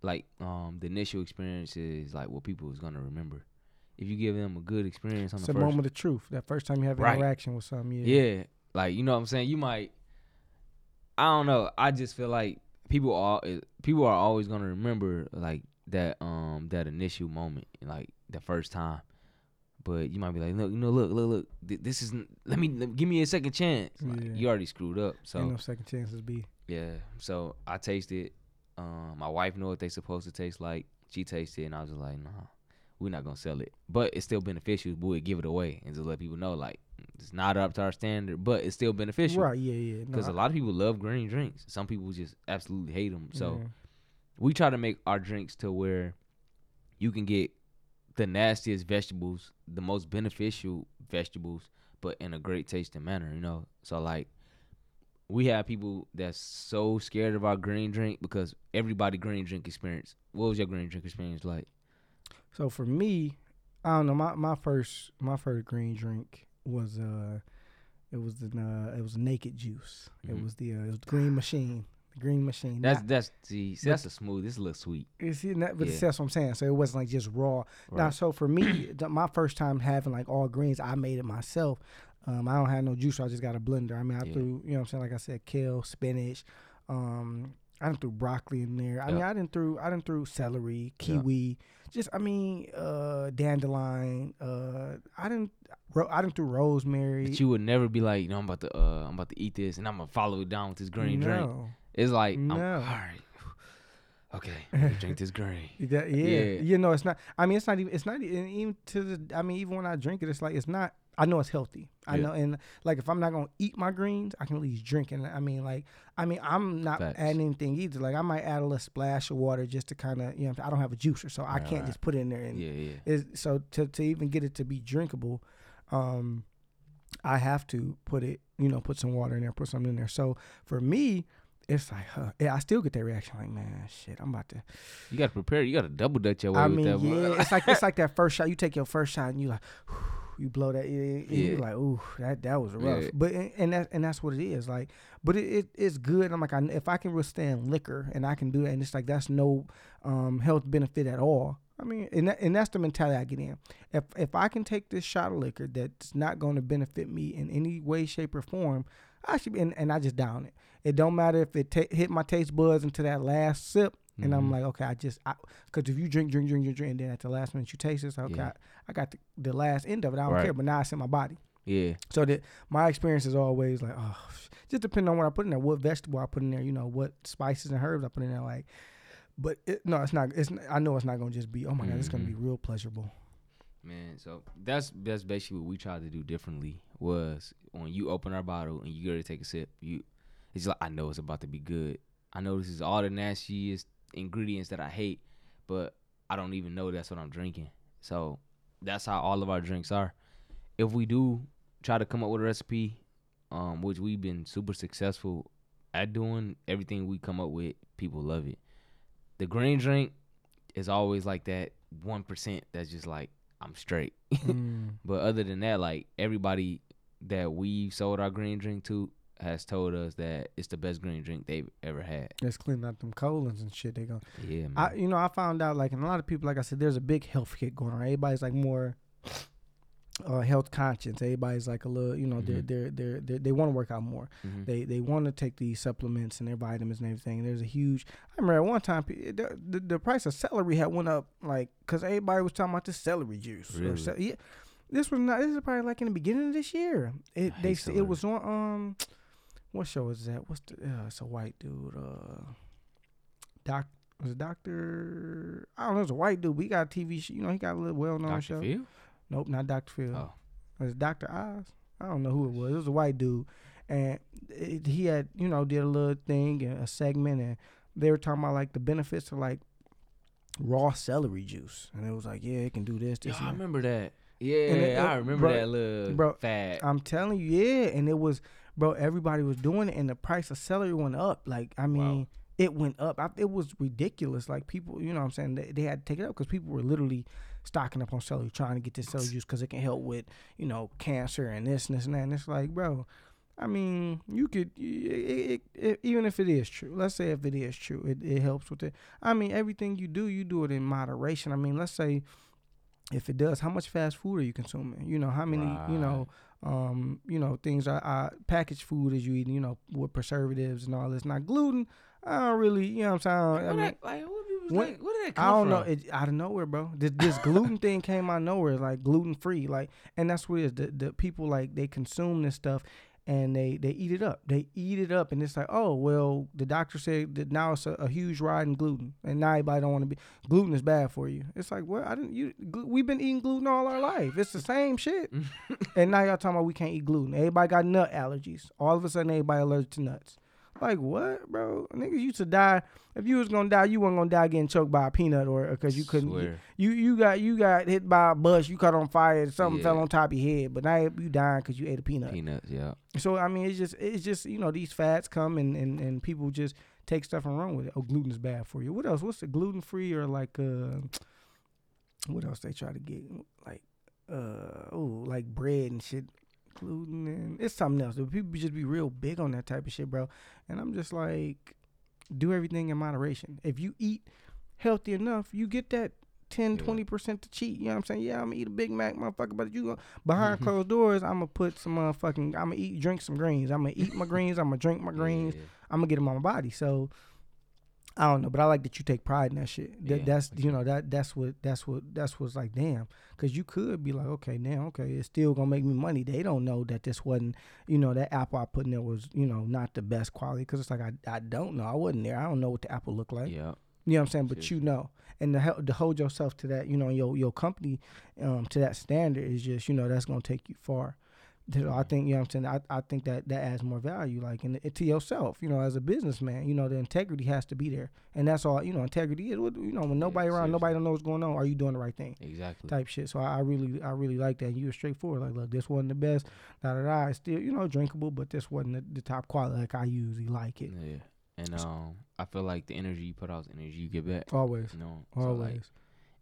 like, the initial experience is, like, what people is going to remember. If you give them a good experience on the first... It's a moment of truth. That first time you have interaction with something, Yeah, like, you know what I'm saying? You might... I don't know. I just feel like people are always going to remember, like, that initial moment, like, the first time. But you might be like, look. This isn't. Let me give me a second chance. Like, you already screwed up. So ain't no second chances be. Yeah. So I tasted it. My wife know what they supposed to taste like. She tasted it, and I was just like, nah, we're not gonna sell it. But it's still beneficial. We'll give it away and just let people know, like, it's not up to our standard, but it's still beneficial. Right. Yeah. Because a lot of people love green drinks. Some people just absolutely hate them. So we try to make our drinks to where you can get the nastiest vegetables, the most beneficial vegetables, but in a great tasting manner, you know? So, like, we have people that's so scared of our green drink because everybody green drink experience. What was your green drink experience like? So, for me, I don't know, my first green drink was, it was Naked Juice. Mm-hmm. It was the Green Machine. Green Machine. That's a smooth. It's a little sweet. That's what I'm saying. So it wasn't like just raw. Right. Now, so for me, my first time having like all greens, I made it myself. I don't have no juice. So I just got a blender. I mean, I threw, you know what I'm saying? Like I said, kale, spinach. I done threw broccoli in there. I mean, I done threw celery, kiwi, dandelion. I done threw rosemary. But you would never be like, you know, I'm about to eat this and I'm gonna follow it down with this green drink. It's like, no. All right, okay, drink this green. You know, it's not. I mean, even when I drink it, it's like, it's not. I know it's healthy. I know, and like, if I'm not gonna eat my greens, I can at least drink. And I'm not adding anything either. Like, I might add a little splash of water just to kind of, you know, I don't have a juicer, so I can't just put it in there. And so to even get it to be drinkable, I have to put it, you know, put some water in there, put something in there. So for me, it's like, I still get that reaction. Like, man, shit, I'm about to. You got to prepare. You got to double dutch your way with that. It's like that first shot. You take your first shot and you like, whew, you blow that. You're like, ooh, that was rough. Yeah. But and that's what it is. Like, but it's good. I'm like, if I can withstand liquor and I can do that, and it's like that's no health benefit at all. I mean, and that's the mentality I get in. If I can take this shot of liquor that's not going to benefit me in any way, shape, or form, I should be, and I just down it. It don't matter if it hit my taste buds into that last sip, and I'm like, okay, because if you drink, and then at the last minute you taste this, okay, I got the last end of it, I don't care, but now it's in my body. Yeah. So that my experience is always like, oh, just depending on what I put in there, what vegetable I put in there, you know, what spices and herbs I put in there, like. But it, no, it's not. It's I know it's not gonna just be. Oh my God, it's gonna be real pleasurable. Man, so that's basically what we tried to do differently. Was when you open our bottle and you go to take a sip, it's like, I know it's about to be good. I know this is all the nastiest ingredients that I hate, but I don't even know that's what I'm drinking. So that's how all of our drinks are. If we do try to come up with a recipe, which we've been super successful at doing, everything we come up with, people love it. The green drink is always like that 1% that's just like, I'm straight. But other than that, like, everybody that we've sold our green drink to has told us that it's the best green drink they've ever had. That's cleaning out them colons and shit. They go, yeah, man. You know, I found out, like, and a lot of people, like I said, there's a big health kick going on. Everybody's like more health conscious. Everybody's like a little, you know, they want to work out more. They want to take these supplements and their vitamins and everything. And there's a huge. I remember at one time the price of celery had went up, like, because everybody was talking about the celery juice. Really? Yeah, this is probably like in the beginning of this year. It was on what show is that? What's the? It's a white dude. Doctor? I don't know. It's a white dude. We got a TV. You know, he got a little well-known Dr. show. Phil? Nope, not Dr. Phil. Oh. It was Dr. Oz. I don't know who it was. It was a white dude, and he had, you know, did a little thing and a segment, and they were talking about like the benefits of like raw celery juice, and it was like, yeah, it can do this. Yo, I remember that. Yeah, I remember that little fad. I'm telling you, yeah, and it was. Bro, everybody was doing it, and the price of celery went up. Like, I mean, It went up. It was ridiculous. Like, people, you know what I'm saying? They had to take it up because people were literally stocking up on celery, trying to get this celery juice because it can help with, you know, cancer and this and this and that. And it's like, bro, I mean, you could, even if it is true, let's say if it is true, it helps with it. I mean, everything you do it in moderation. I mean, let's say if it does, how much fast food are you consuming? You know, how many, you know, things packaged food as you eating, you know, with preservatives and all this. Now, gluten, I don't really, you know what I'm saying? Where did that come from? I don't know. It, out of nowhere, bro. This gluten thing came out of nowhere, like gluten free, like, and that's what it is. The people, like, they consume this stuff and they eat it up. They eat it up, and it's like, oh well, the doctor said that now it's a huge ride in gluten, and now everybody don't want to be. Gluten is bad for you. It's like, well, we've been eating gluten all our life. It's the same shit. And now y'all talking about we can't eat gluten. Everybody got nut allergies. All of a sudden, everybody allergic to nuts. Like, what, bro? Niggas used to die. If you was gonna die, you weren't gonna die getting choked by a peanut or because you couldn't. You got hit by a bus. You caught on fire. Something fell on top of your head. But now you dying because you ate a peanut. Peanuts, yeah. So I mean, it's just you know, these fads come and people just take stuff and run with it. Oh, gluten's bad for you. What else? What's the gluten free or like what else they try to get like like bread and shit. Gluten and it's something else. People just be real big on that type of shit, bro. And I'm just like, do everything in moderation. If you eat healthy enough, you get that 10-20% to cheat. You know what I'm saying? Yeah, I'm gonna eat a Big Mac, motherfucker, but you go behind closed doors, I'm gonna put some motherfucking I'm gonna drink some greens. I'm gonna eat my greens, I'm gonna drink my greens, I'm gonna get them on my body. So I don't know, but I like that you take pride in that shit. That's you know that's what's like, damn, because you could be like, okay, it's still gonna make me money. They don't know that this wasn't, you know, that apple I put in there was, you know, not the best quality because it's like I don't know, I wasn't there, I don't know what the apple looked like. Yeah, you know what I'm saying, but you know, and to hold yourself to that, you know, your company to that standard is just, you know, that's gonna take you far. So I think, you know what I'm saying, I think that adds more value, like, and to yourself, you know, as a businessman, you know, the integrity has to be there. And that's all, you know, integrity is, you know, when nobody around, seriously. Nobody don't know what's going on, are you doing the right thing? Exactly. Type shit. So I really like that. You were straightforward, like, look, this wasn't the best, da-da-da, it's still, you know, drinkable, but this wasn't the top quality, like I usually like it. Yeah, and I feel like the energy you put out is the energy you get back. Always, you know? Always. So, like,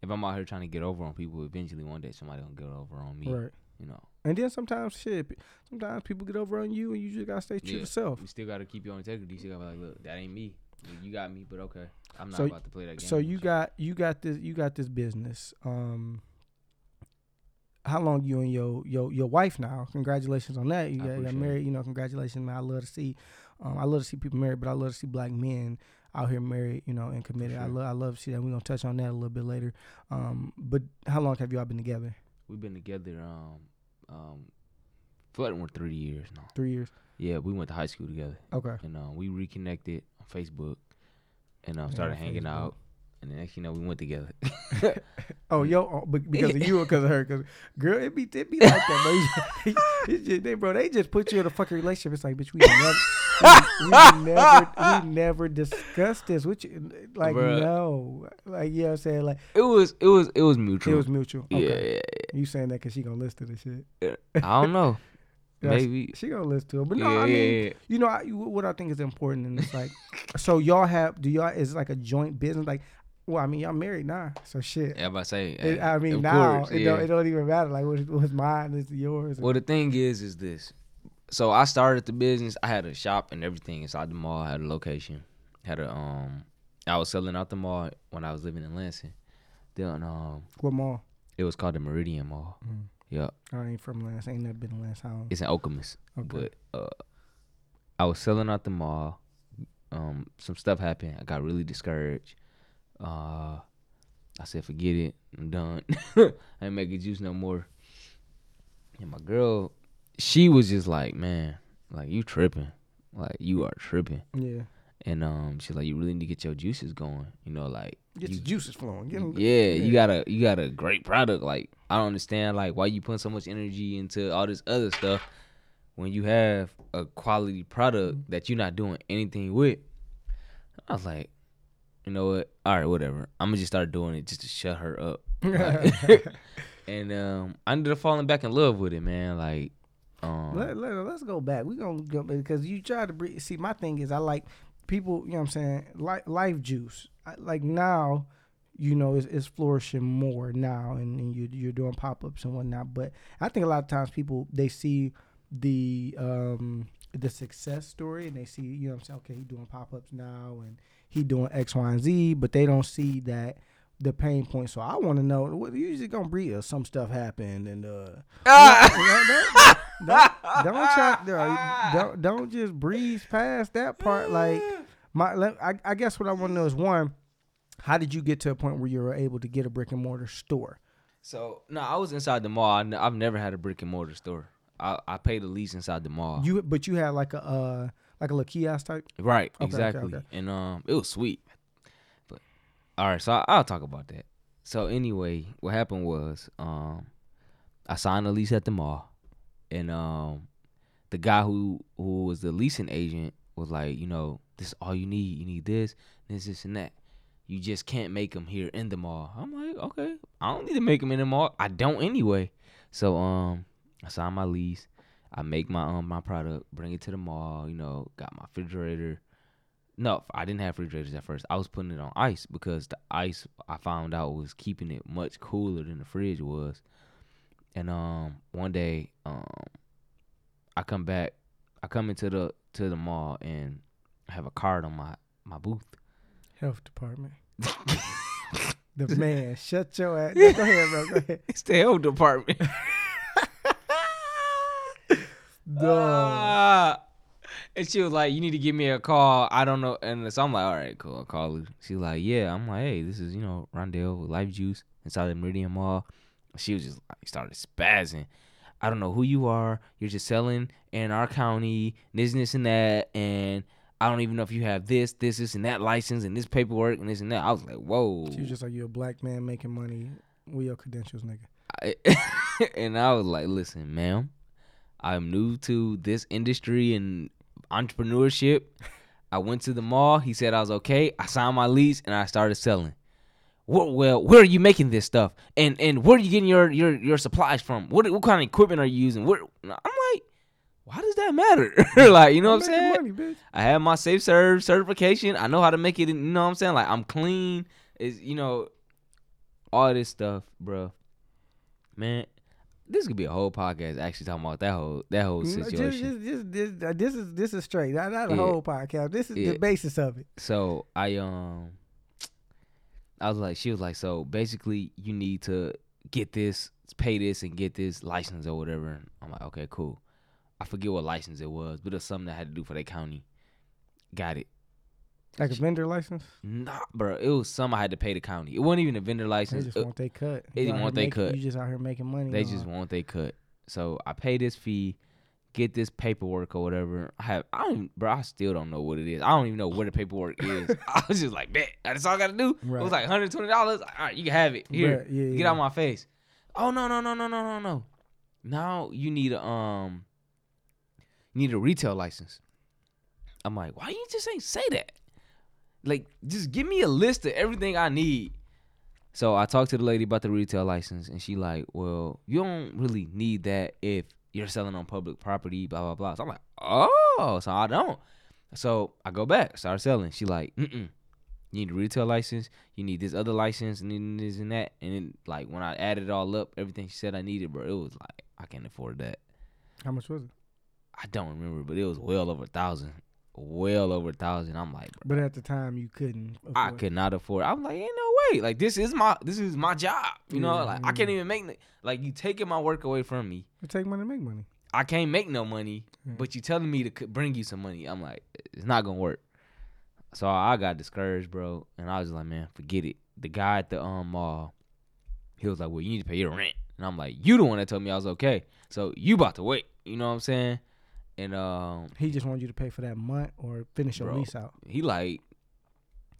if I'm out here trying to get over on people, eventually one day somebody gonna get over on me. Right. You know. And then sometimes people get over on you, and you just gotta stay true to yourself. You still gotta keep your integrity. You still gotta be like, look, that ain't me. You got me, but okay, I'm not about to play that game. So you got this business. How long you and your wife now? Congratulations on that. You got married. It. You know, congratulations, man. I love to see people married, but I love to see black men out here married, you know, and committed. Sure. I love to see that. We're gonna touch on that a little bit later. But how long have y'all been together? We've been together feel like we're 3 years now. 3 years? Yeah, we went to high school together. Okay. And we reconnected on Facebook and started hanging out. And the next thing you know, we went together. Oh, yo, because of you or because of her? Because, girl, it be like that, bro. They just put you in a fucking relationship. It's like, bitch, we never discussed this. Which, like, bruh. No, like, you know what I'm saying? Like, it was mutual. It was mutual. Okay. Yeah. You saying that because she gonna listen to this shit? I don't know. Maybe she gonna listen to it, but no, I mean, you know what I think is important, and it's like, so y'all have is it like a joint business? Like, well, I mean, y'all married now, so shit. Yeah, I'm about to say. I mean, now course, it don't even matter. Like, what's mine is yours. Well, the thing is this. So I started the business. I had a shop and everything inside the mall. I had a location. I was selling out the mall when I was living in Lansing. Then what mall? It was called the Meridian Mall. Mm. Yeah, I ain't from Lansing. Ain't never been to Lansing. It's in Okemos. Okay. But I was selling out the mall. Some stuff happened. I got really discouraged. I said, forget it. I'm done. I ain't making juice no more. And my girl, she was just like, man, like, you tripping. Like, you are tripping. Yeah. And she's like, you really need to get your juices going. You know, like, get your juices flowing. Get them, you got a great product. Like, I don't understand, like, why you putting so much energy into all this other stuff when you have a quality product that you're not doing anything with. I was like, you know what? All right, whatever. I'm gonna just start doing it just to shut her up. Like, and I ended up falling back in love with it, man. Like, let's go back. We gonna go because you try to see. My thing is, I like people. You know what I'm saying? Life juice. Like now, you know, it's flourishing more now, and you're doing pop-ups and whatnot. But I think a lot of times people, they see the success story, and they see, you know what I'm saying, okay, he's doing pop-ups now, and he doing X, Y, and Z, but they don't see that the pain point. So I want to know, what you just gonna breathe? Some stuff happened, and don't just breeze past that part. Like, I guess what I want to know is, one, how did you get to a point where you were able to get a brick and mortar store? So, no, I was inside the mall. I've never had a brick and mortar store. I paid the lease inside the mall. But you had like a little kiosk type? Right, okay, exactly. Okay. And it was sweet. But all right, so I'll talk about that. So anyway, what happened was I signed a lease at the mall, and the guy who was the leasing agent was like, you know, this is all you need. You need this, and that. You just can't make them here in the mall. I'm like, okay, I don't need to make them in the mall. I don't anyway. So I signed my lease. I make my my product, bring it to the mall. You know, got my refrigerator. No, I didn't have refrigerators at first. I was putting it on ice because the ice, I found out, was keeping it much cooler than the fridge was. And one day, I come into the mall, and I have a card on my booth. Health department. The man, shut your ass. No, go ahead, bro. Go ahead. It's the health department. And she was like, you need to give me a call. I don't know. And so I'm like, all right, cool. I'll call her. She's like, yeah. I'm like, hey, this is, you know, Rondell with Life Juice inside the Meridian Mall. She was just like, started spazzing. I don't know who you are. You're just selling in our county, this, and that. And I don't even know if you have this, and that license, and this paperwork, and this and that. I was like, whoa. She was just like, you're a black man making money with your credentials, nigga. And I was like, listen, ma'am, I'm new to this industry and entrepreneurship. I went to the mall. He said I was okay. I signed my lease, and I started selling. Well, where are you making this stuff? And where are you getting your supplies from? What kind of equipment are you using? I'm like, why does that matter? Like, you know what I'm saying? Money, bitch. I have my Safe Serve certification. I know how to make it. You know what I'm saying? Like, I'm clean. It's, you know, all this stuff, bro. Man, this could be a whole podcast actually talking about that whole situation. This is straight. Not a whole podcast. This is the basis of it. So I was like, she was like, so basically you need to get this, pay this, and get this license or whatever. And I'm like, okay, cool. I forget what license it was, but it was something that I had to do for that county. Got it. Like a vendor license? Nah, bro. It was something I had to pay the county. It wasn't even a vendor license. They just want they cut. They just want they cut. You just out here making money. They just want they cut. So I pay this fee. get this paperwork or whatever. I still don't know what it is. I don't even know where the paperwork is. I was just like, bet, that's all I gotta do. Right. It was like $120. All right, you can have it. Here, get out my face. Oh no. Now you need a retail license. I'm like, why you just ain't say that? Like, just give me a list of everything I need. So I talked to the lady about the retail license, and she like, well, you don't really need that if you're selling on public property, blah, blah, blah. So I'm like, oh, so I don't. So I go back, start selling. She like, you need a retail license, you need this other license, and this and that. And then, like, when I added it all up, everything she said I needed, bro, it was like, I can't afford that. How much was it? I don't remember, but it was well over $1,000. I'm like, bro. But at the time you couldn't afford. I could not afford. I'm like, ain't no way. Like, this is my job. You know, like I can't even make you taking my work away from me. You take money to make money. I can't make no money, but you telling me to bring you some money. I'm like, it's not gonna work. So I got discouraged, bro, and I was just like, man, forget it. The guy at the mall, he was like, well, you need to pay your rent, and I'm like, you the one that told me I was okay, so you about to wait. You know what I'm saying? And he just wanted you to pay for that month or finish your lease out. He like,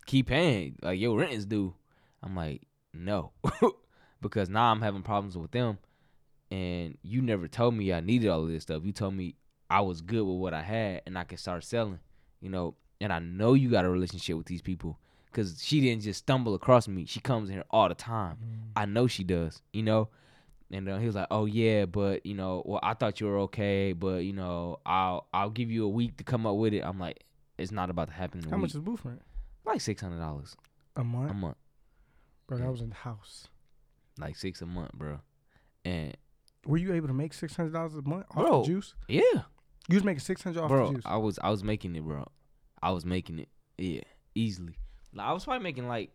keep paying. Like, your rent is due. I'm like, no. Because now I'm having problems with them. And you never told me I needed all of this stuff. You told me I was good with what I had and I could start selling. You know, and I know you got a relationship with these people. Because she didn't just stumble across me. She comes in here all the time. I know she does, you know. And he was like, oh, yeah, but, you know, well, I thought you were okay, but, you know, I'll give you a week to come up with it. I'm like, it's not about to happen in a week. How much is booth rent? Like $600. A month? A month. Bro, that was in the house. Like $6 a month, bro. And were you able to make $600 a month off the juice? Yeah. You was making $600 off the juice? Bro, I was making it, bro. I was making it, yeah, easily. Like, I was probably making, like,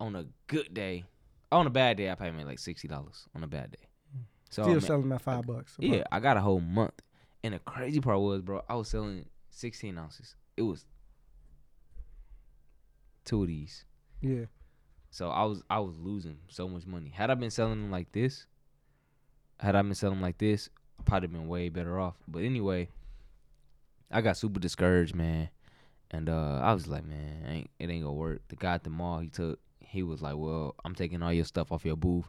on a good day. On a bad day, I probably made like $60 on a bad day. So still selling at $5. Yeah, I got a whole month. And the crazy part was, bro, I was selling 16 ounces. It was 2 of these. Yeah. So I was losing so much money. Had I been selling them like this, I'd probably been way better off. But anyway, I got super discouraged, man. And I was like, man, it ain't gonna work. The guy at the mall, he was like, well, I'm taking all your stuff off your booth,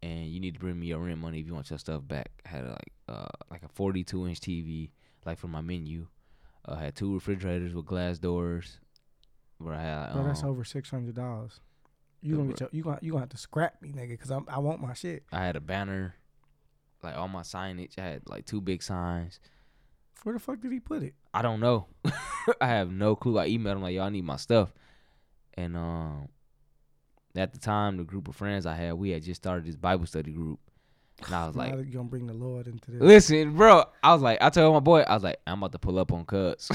and you need to bring me your rent money if you want your stuff back. I had like a 42-inch TV, like for my menu. I had 2 refrigerators with glass doors. Where I had, bro, that's over $600. You gonna have to scrap me, nigga, because I want my shit. I had a banner, like all my signage. I had like 2 big signs. Where the fuck did he put it? I don't know. I have no clue. I emailed him like, y'all need my stuff, and at the time, the group of friends I had, we had just started this Bible study group. And I was like, you're going to bring the Lord into this. Listen, bro. I was like, I told my boy, I was like, I'm about to pull up on Cubs.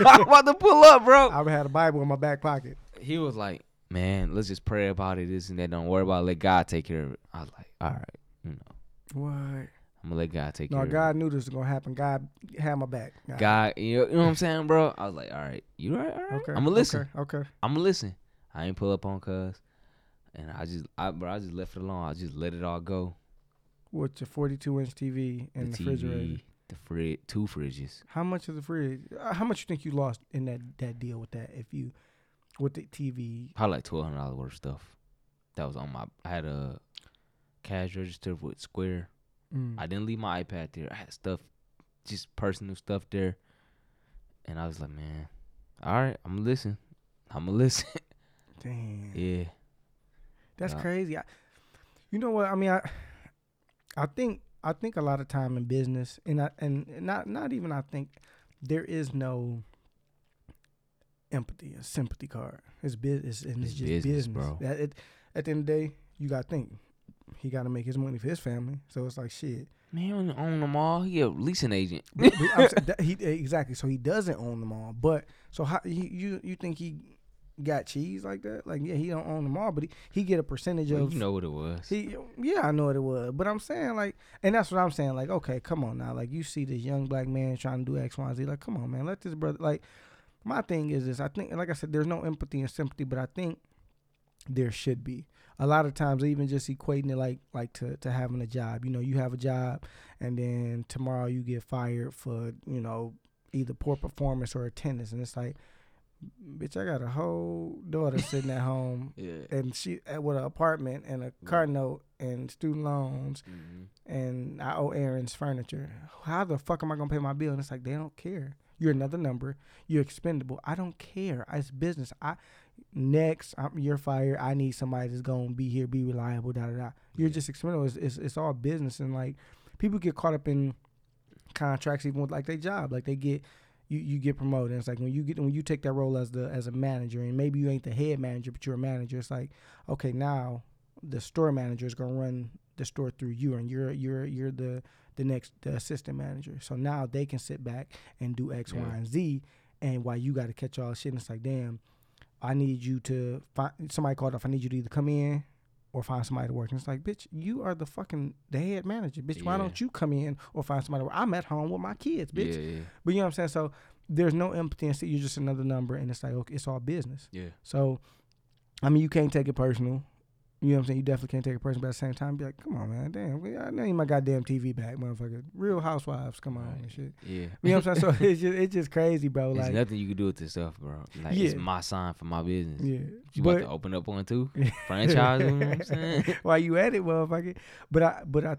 I'm about to pull up, bro. I had a Bible in my back pocket. He was like, man, let's just pray about it, this and that. Don't worry about it. Let God take care of it. I was like, all right. You know. What? I'm going to let God take care of it. No, God knew this was going to happen. God had my back. God, you know what I'm saying, bro? I was like, all right. You all right? All right. Okay. I'm going to listen. Okay. I'm going to listen. I ain't pull up on Cubs. And I just left it alone. I just let it all go. What's your 42-inch TV and the refrigerator? The fridge, 2 fridges. How much is the fridge? How much you think you lost in that deal with that? If you with the TV, probably like $1,200 worth of stuff. That was on my. I had a cash register with Square. I didn't leave my iPad there. I had stuff, just personal stuff there. And I was like, man, all right, I'm gonna listen. Damn. Yeah. That's crazy. You know what? I mean, I think a lot of time in business, and not even I think there is no empathy or sympathy card. It's just business, bro. At the end of the day, you gotta think he gotta make his money for his family. So it's like shit. Man, he don't own them all. He a leasing agent. Exactly. So he doesn't own them all. But so how you think he got cheese like that? Like, yeah, he don't own them all, but he get a percentage of... You know what it was. I know what it was. But I'm saying, like... And that's what I'm saying. Like, okay, come on now. Like, you see this young black man trying to do X, Y, and Z. Like, come on, man. Let this brother... Like, my thing is this. I think, like I said, there's no empathy and sympathy, but I think there should be. A lot of times, even just equating it like to having a job. You know, you have a job, and then tomorrow you get fired for, you know, either poor performance or attendance, and it's like, bitch, I got a whole daughter sitting at home, yeah, and she with an apartment and a car note and student loans, mm-hmm, and I owe Aaron's furniture. How the fuck am I gonna pay my bill? And it's like, they don't care. You're another number. You're expendable. I don't care. It's business. You're fired. I need somebody that's gonna be here, be reliable. Da da da. You're just expendable. It's all business, and like people get caught up in contracts, even with like their job. Like they get. You get promoted. And it's like when you take that role as a manager, and maybe you ain't the head manager, but you're a manager. It's like, okay, now the store manager is gonna run the store through you, and you're the next assistant manager. So now they can sit back and do X, Y, and Z, and while you got to catch all shit. And it's like, damn, I need you to find somebody called off. I need you to either come in or find somebody to work. And it's like, bitch, you are the head manager. Bitch, why don't you come in or find somebody to work? I'm at home with my kids, bitch. Yeah, yeah. But you know what I'm saying? So there's no empathy. And you're just another number, and it's like, okay, it's all business. Yeah. So, I mean, you can't take it personal. You know what I'm saying? You definitely can't take it personal, but at the same time, be like, come on, man, damn, I need my goddamn TV back, motherfucker. Real Housewives, come on and shit. Yeah. You know what I'm saying? So it's just crazy, bro. There's nothing you can do with this stuff, bro. Like, it's my sign for my business. Yeah. But, about to open up one too? Franchise, you know what I'm saying? While you at it, motherfucker. But I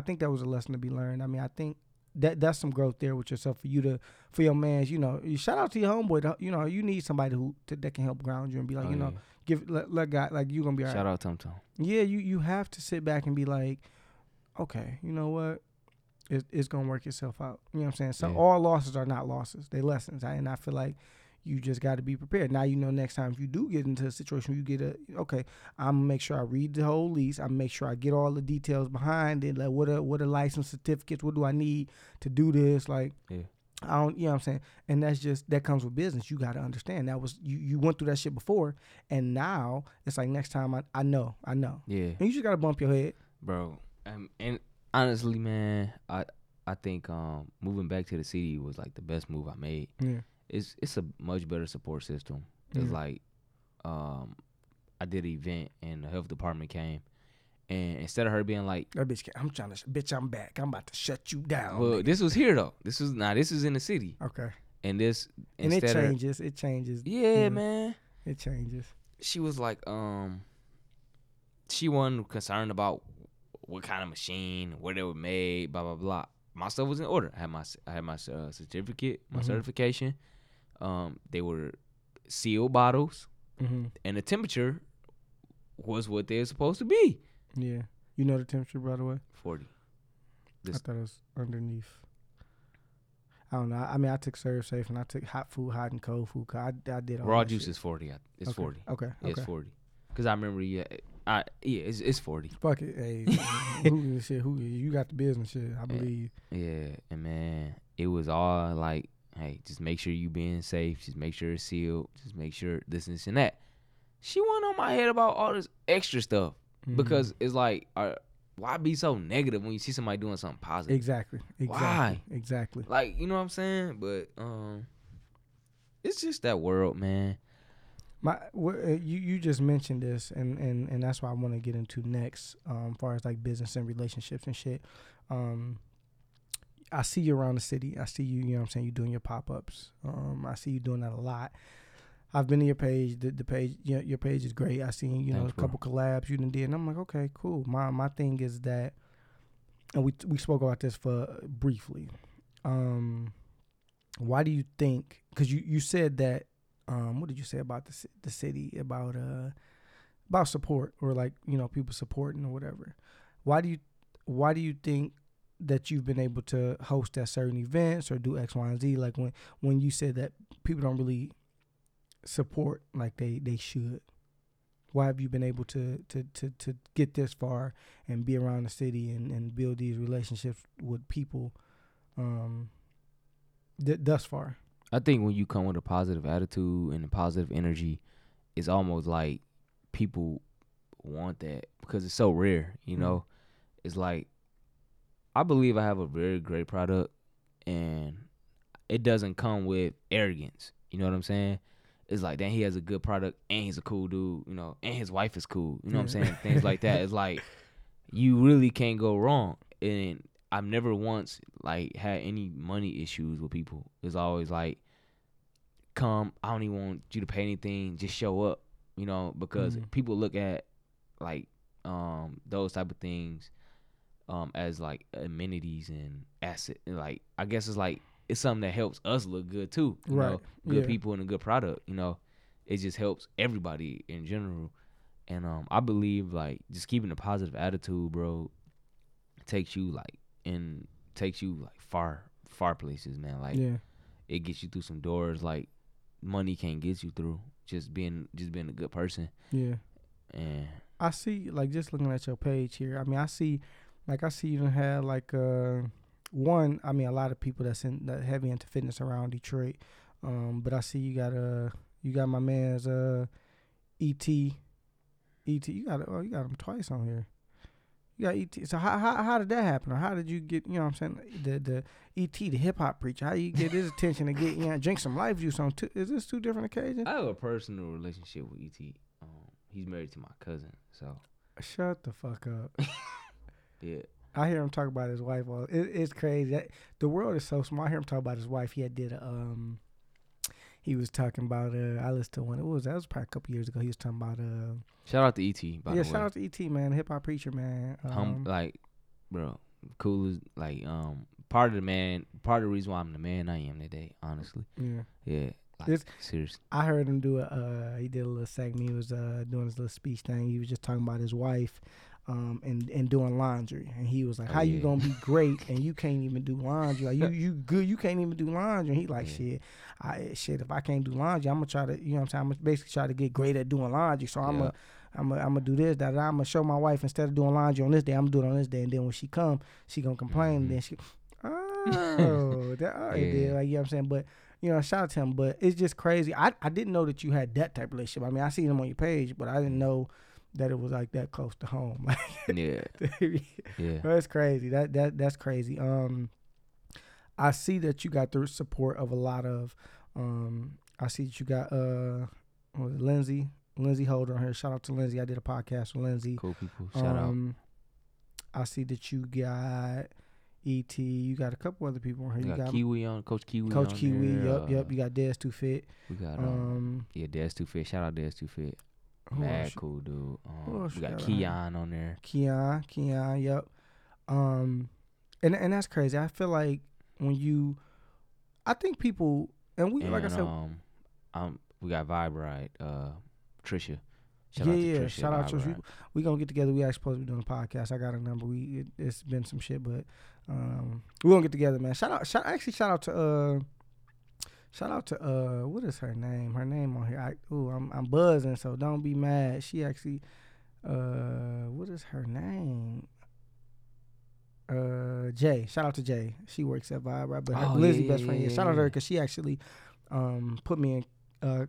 think that was a lesson to be learned. I mean, I think that's some growth there with yourself for your man's, you know, shout out to your homeboy. You know, you need somebody that can help ground you and be like, let God, like, you gonna be all right. Shout out Tom Tom. Yeah, you have to sit back and be like, okay, you know what, it's gonna work itself out. You know what I'm saying? So all losses are not losses; they're lessons. And I feel like you just got to be prepared. Now you know next time if you do get into a situation where you get I'm gonna make sure I read the whole lease. I'm gonna make sure I get all the details behind it. Like what are license certificates? What do I need to do this? Like. Yeah. I don't, you know what I'm saying? And that's just, that comes with business. You got to understand that was, you went through that shit before, and now it's like, next time I know. Yeah. And you just got to bump your head. Bro. And honestly, man, I think moving back to the city was like the best move I made. Yeah. It's a much better support system. It's like, I did an event and the health department came. And instead of her being like, oh, bitch, I'm back. I'm about to shut you down. Well, nigga. This was here though. This is in the city. Okay. And this, and it changes. Yeah, man. It changes. She was like, she wasn't concerned about what kind of machine, where they were made, blah blah blah. My stuff was in order. I had my certificate, my certification. They were sealed bottles, and the temperature was what they were supposed to be. Yeah. You know the temperature, by the way? 40. I thought it was underneath. I don't know. I mean, I took Serve Safe, and I took hot food, hot and cold food. I did all raw juice shit. Is 40. It's okay. 40. Okay. It's 40. Because I remember, it's 40. Fuck it. Hey, who you got the business shit, I believe. Yeah. And, man, it was all like, hey, just make sure you being safe. Just make sure it's sealed. Just make sure this and that. She went on my head about all this extra stuff. Because it's like, why be so negative when you see somebody doing something positive? Exactly. Why? Exactly. Like, you know what I'm saying? But it's just that world, man. You just mentioned this, and that's what I want to get into next, as far as like business and relationships and shit. I see you around the city. I see you know what I'm saying, you doing your pop-ups. I see you doing that a lot. I've been to your page. The page, your page is great. I seen, you know, a couple collabs you done did, and I'm like, okay, cool. My thing is that, and we spoke about this for briefly. Why do you think? Because you said that. What did you say about the city? About support, or like, you know, people supporting or whatever. Why do you think that you've been able to host at certain events or do X, Y, and Z? Like when you said that people don't really support like they should. Why have you been able to get this far and be around the city and build these relationships with people thus far? I think when you come with a positive attitude and a positive energy, it's almost like people want that because it's so rare, you know? It's like, I believe I have a very great product, and it doesn't come with arrogance. You know what I'm saying? it's like, damn, he has a good product and he's a cool dude, you know, and his wife is cool, you know what I'm saying? Things like that. It's like, you really can't go wrong. And I've never once, like, had any money issues with people. It's always like, come, I don't even want you to pay anything, just show up, you know, because people look at, like, those type of things as, like, amenities and asset. And, like, I guess it's like, it's something that helps us look good too, you know? Good people and a good product, you know, it just helps everybody in general. And I believe, like, just keeping a positive attitude, bro, takes you like far places, man. Like, it gets you through some doors like money can't get you through. Just being a good person. Yeah. And I see, like, just looking at your page here, I mean, I see you done have like one, I mean, a lot of people that heavy into fitness around Detroit. But I see you got my man's E.T. You got him twice on here. You got E.T. So how did that happen? Or how did you get, you know what I'm saying, the E.T., the hip-hop preacher? How do you get his attention to get, you know, drink some Life Juice on two? Is this two different occasions? I have a personal relationship with E.T. He's married to my cousin, so. Shut the fuck up. Yeah. I hear him talk about his wife. It's crazy. The world is so small. I hear him talk about his wife. He had did a, he was talking about, I listened to one. It was, that was probably a couple years ago. He was talking about. Shout out to E.T., by the way. Yeah, shout out to E.T., man. Hip hop preacher, man. Like, bro, cool as, like, part of the reason why I'm the man I am today, honestly. Yeah. Like, seriously. I heard him do he did a little segment. He was doing his little speech thing. He was just talking about his wife. And doing laundry, and he was like, "How you gonna be great and you can't even do laundry? Like, you good, you can't even do laundry." And he like, "Shit, if I can't do laundry, I'm gonna try to, you know what I'm saying? I'm gonna basically try to get great at doing laundry. So I'm gonna do this, that I'm gonna show my wife instead of doing laundry on this day, I'm gonna do it on this day. And then when she come, she gonna complain. And then she, did, like, you know what I'm saying? But you know, shout out to him. But it's just crazy. I didn't know that you had that type of relationship. I mean, I seen him on your page, but I didn't know that it was like that close to home. That's crazy. That's crazy. I see that you got the support of a lot of. I see that you got Lindsey Holder on here. Shout out to Lindsey. I did a podcast with Lindsey. Cool people. Shout out. I see that you got E.T. You got a couple other people on here. You got Kiwi on, Coach Kiwi. There. Yep. You got Des Too Fit. We got Des Too Fit. Shout out Des Too Fit. Mad cool dude. We got Keon on there. Keon, yep. And that's crazy. I feel like I think people, and we, and, like I said, we got Vibe Ride, Trisha. Shout out to Trisha. Shout out to Trisha. We gonna get together. We actually supposed to be doing a podcast. I got a number. It's been some shit, but we gonna get together, man. Shout out to what is her name? Her name on here. I'm buzzing, so don't be mad. She actually, what is her name? Jay. Shout out to Jay. She works at Vibe Ride, but her Lizzie's best friend. Shout out to her because she actually put me in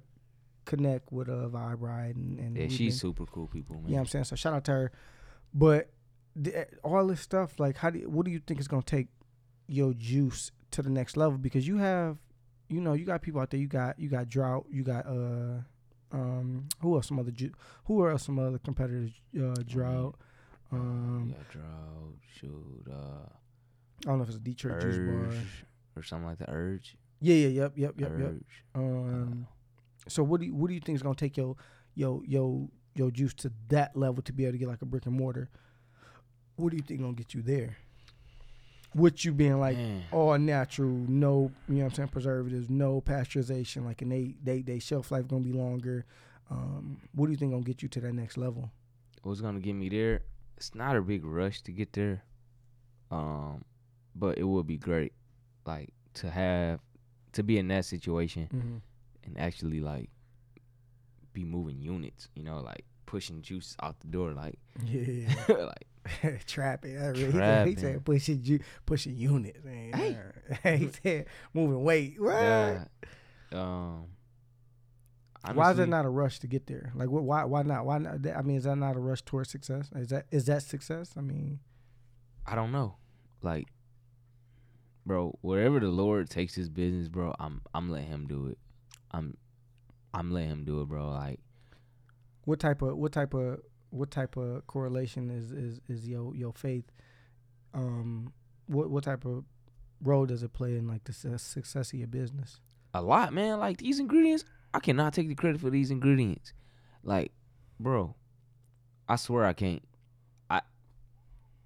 connect with Vibe Ride, and she's super cool people, man. Yeah, you know what I'm saying, so shout out to her. But all this stuff, like, what do you think is gonna take your juice to the next level? Because you have. You know, you got people out there. You got Drought. You got who are some other competitors? Drought. Drought. Shoot. I don't know if it's a Detroit Urge, Juice Bar or something like that. Urge. Yeah. Urge. So what do you think is gonna take your juice to that level to be able to get like a brick and mortar? What do you think gonna get you there? With you being like all natural, no, you know what I'm saying, preservatives, no pasteurization, like, and they shelf life gonna be longer. What do you think gonna get you to that next level? What's gonna get me there? It's not a big rush to get there, but it would be great, like, to be in that situation and actually, like, be moving units, you know, like pushing juice out the door, like like. Trapping. He said pushing units, man. Hey. He said moving weight. What? Yeah. Honestly, why is there not a rush to get there? Like, why not? Why not? I mean, is that not a rush towards success? Is that success? I mean, I don't know. Like, bro, wherever the Lord takes this business, bro, I'm letting him do it. I'm I'm letting him do it, bro. Like, what type of correlation is your faith? What type of role does it play in like the success of your business? A lot, man. Like, these ingredients, I cannot take the credit for these ingredients. Like, bro, I swear I can't.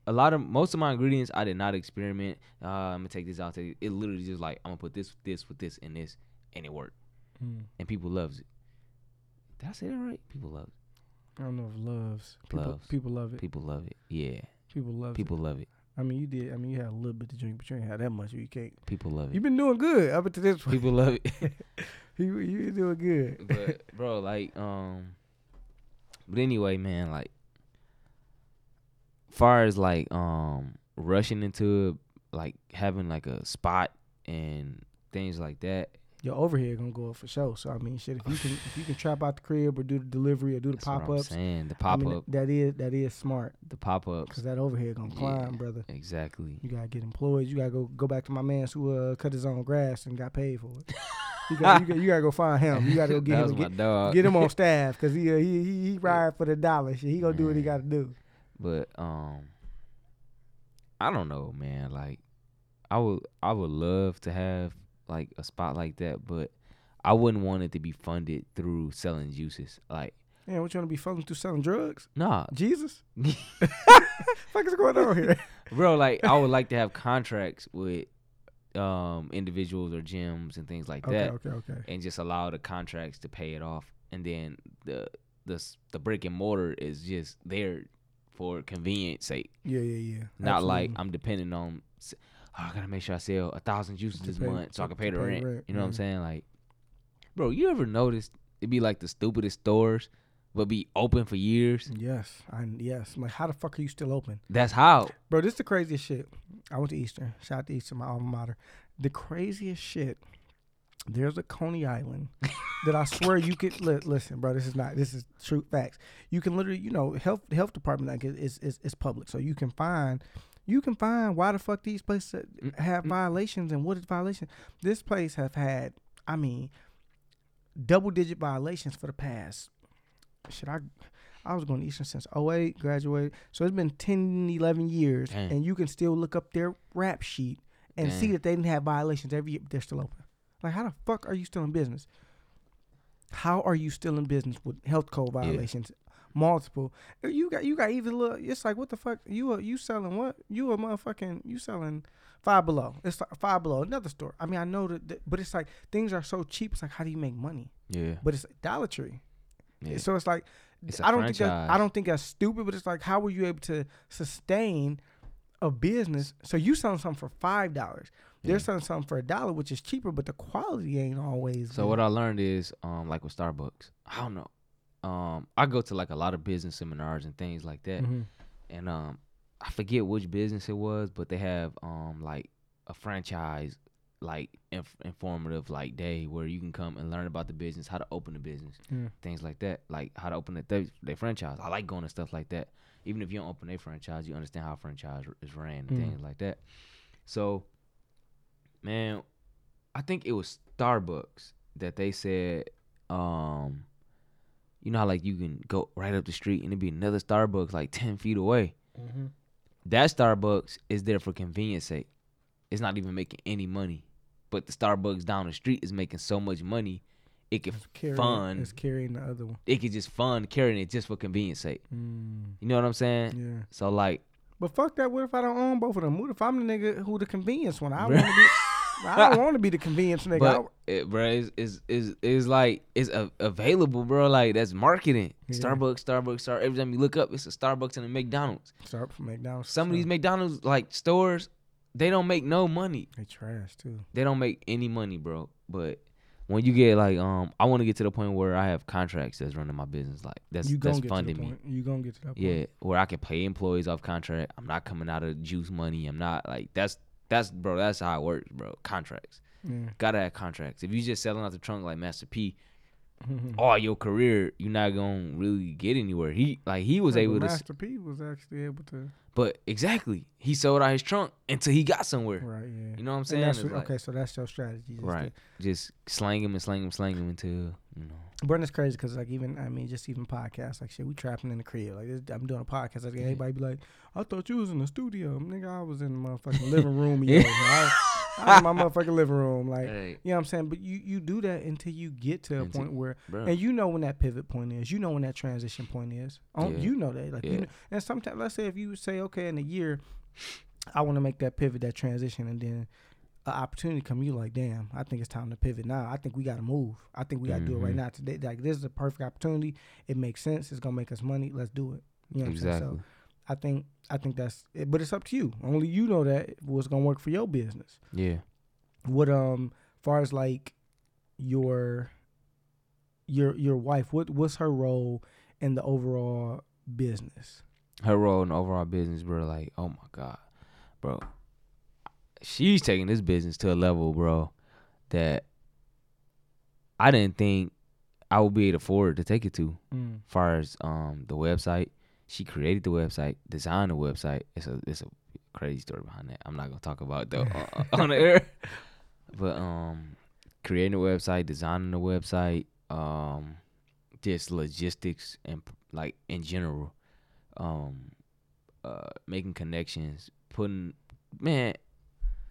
Most of my ingredients I did not experiment. I'm gonna take this out. It literally just like, I'm gonna put this with this, and it worked. Mm. And people loves it. Did I say that right? People love it. I don't know if loves. People love it. People love it. Yeah. People love it. I mean, you had a little bit to drink, but you ain't had that much. You can't. People love it. You've been doing good up until this point. People love it. you doing good. But bro, like, but anyway, man, like, far as like rushing into it, like having like a spot and things like that, your overhead gonna go up for sure. So I mean, shit, if you can trap out the crib or do the delivery or do the pop ups, the pop up, that is smart. The pop ups, because that overhead gonna climb, brother. Exactly. You gotta get employees. You gotta go back to my man who cut his own grass and got paid for it. You gotta go find him. You gotta go get him. Get him on staff, because he ride for the dollar. Shit, he gonna do what he gotta do. But I don't know, man. Like, I would love to have like a spot like that, but I wouldn't want it to be funded through selling juices. Like, man, what you want to be funded through selling drugs? Nah, Jesus. Fuck is going on here, bro? Like, I would like to have contracts with individuals or gyms and things like that. Okay. And just allow the contracts to pay it off, and then the brick and mortar is just there for convenience sake. Yeah. Not absolutely. Like, I'm depending on, I gotta make sure I sell 1,000 juices this month so I can pay the rent. You know what I'm saying? Like, bro, you ever noticed it be like the stupidest stores but be open for years? Yes. I'm like, how the fuck are you still open? That's how. Bro, this is the craziest shit. I went to Eastern. Shout out to Eastern, my alma mater. The craziest shit. There's a Coney Island that I swear you could listen, bro. This is true facts. You can literally, health department, like, is public, so you can find why the fuck these places have violations and what is violation. This place have had, I mean, double-digit violations for the past. Shit, I was going to Eastern since 2008, graduated, so it's been 10, 11 years, and you can still look up their rap sheet and see that they didn't have violations every year. They're still open. Like, how the fuck are you still in business? How are you still in business with health code violations? Yeah. Multiple. You got even little. It's like, what the fuck? You selling what? You selling Five Below. It's like Five Below, another store. I mean, I know that, but it's like things are so cheap. It's like, how do you make money? Yeah. But it's Dollar Tree. Yeah. So it's like, it's I don't think that's stupid. But it's like, how were you able to sustain a business? So you selling something for $5. They're selling something for $1, which is cheaper, but the quality ain't always good. So what I learned is, like with Starbucks, I don't know. I go to like a lot of business seminars and things like that, and I forget which business it was, but they have like a franchise, like informative like day where you can come and learn about the business, how to open the business, things like that, like how to open their franchise. I like going to stuff like that. Even if you don't open a franchise, you understand how a franchise is ran and things like that. So, man, I think it was Starbucks that they said, you know how like you can go right up the street and it'd be another Starbucks like 10 feet away. Mm-hmm. That Starbucks is there for convenience sake. It's not even making any money. But the Starbucks down the street is making so much money, it could fund. It's carrying the other one. It could just fund carrying it just for convenience sake. Mm. You know what I'm saying? Yeah. So like. But fuck that, what if I don't own both of them? What if I'm the nigga who the convenience one? I don't want to be the convenience nigga. But, bro, it's like, it's available, bro. Like, that's marketing. Yeah. Starbucks. Every time you look up, it's a Starbucks and a McDonald's. Some of these McDonald's, like, stores, they don't make no money. They trash, too. They don't make any money, bro. But when you get, like, I want to get to the point where I have contracts that's running my business. Like, that's funding me. You going to get to that point. Yeah, where I can pay employees off contract. I'm not coming out of juice money. I'm not, like, that's how it works, bro. Contracts. Yeah. Gotta have contracts. If you just selling out the trunk like Master P, all your career, you're not gonna really get anywhere. He was able to. Master P was actually able to. But exactly, he sold out his trunk until he got somewhere. Right. Yeah. You know what I'm saying? That's what, like, okay, so that's your strategy. Just slang him and slang him until you know. But it's crazy because like even podcasts, like shit, we trapping in the crib. Like this, I'm doing a podcast. Like everybody be like, I thought you was in the studio, nigga. I was in the motherfucking living room. Yeah. I'm in my motherfucking living room, like, hey. You know what I'm saying? But you do that until you get to a point where, bro. And you know when that pivot point is, you know when that transition point is. You know that, like, you know, and sometimes, let's say if you say, okay, in a year, I want to make that pivot, that transition, and then an opportunity come, you like, damn, I think it's time to pivot now. I think we got to move. I think we got to do it right now today. Like, this is a perfect opportunity. It makes sense. It's gonna make us money. Let's do it. You know what I'm saying? So, I think that's it, but it's up to you. Only you know that what's gonna work for your business. Yeah. What far as like your wife, what's her role in the overall business? Her role in the overall business, bro, like, oh my God. Bro, she's taking this business to a level, bro, that I didn't think I would be able to afford to take it to. Far as the website. She created the website, designed the website. It's a crazy story behind that. I'm not gonna talk about it though on the air. But creating the website, designing the website, just logistics and like in general, making connections, everything.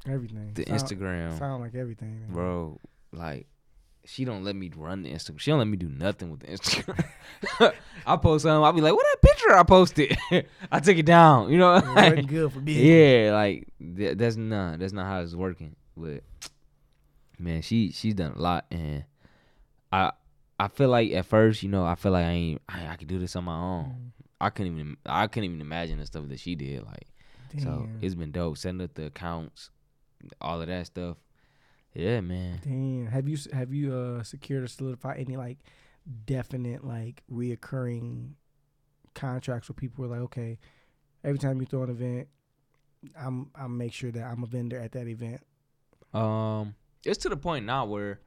Instagram sound like everything, man. Bro. Like. She don't let me run the Instagram. She don't let me do nothing with the Instagram. I post something. I'll be like, what that picture I posted? I took it down. You know? It wasn't good for business. Yeah, like, that's not how it's working. But, man, she's done a lot. And I feel like at first, you know, I feel like I could do this on my own. I couldn't even imagine the stuff that she did. Like, damn. So it's been dope. Setting up the accounts, all of that stuff. Yeah, man. Damn. Have you secured or solidified any like definite like reoccurring contracts where people were like, okay, every time you throw an event, I'll make sure that I'm a vendor at that event? It's to the point now where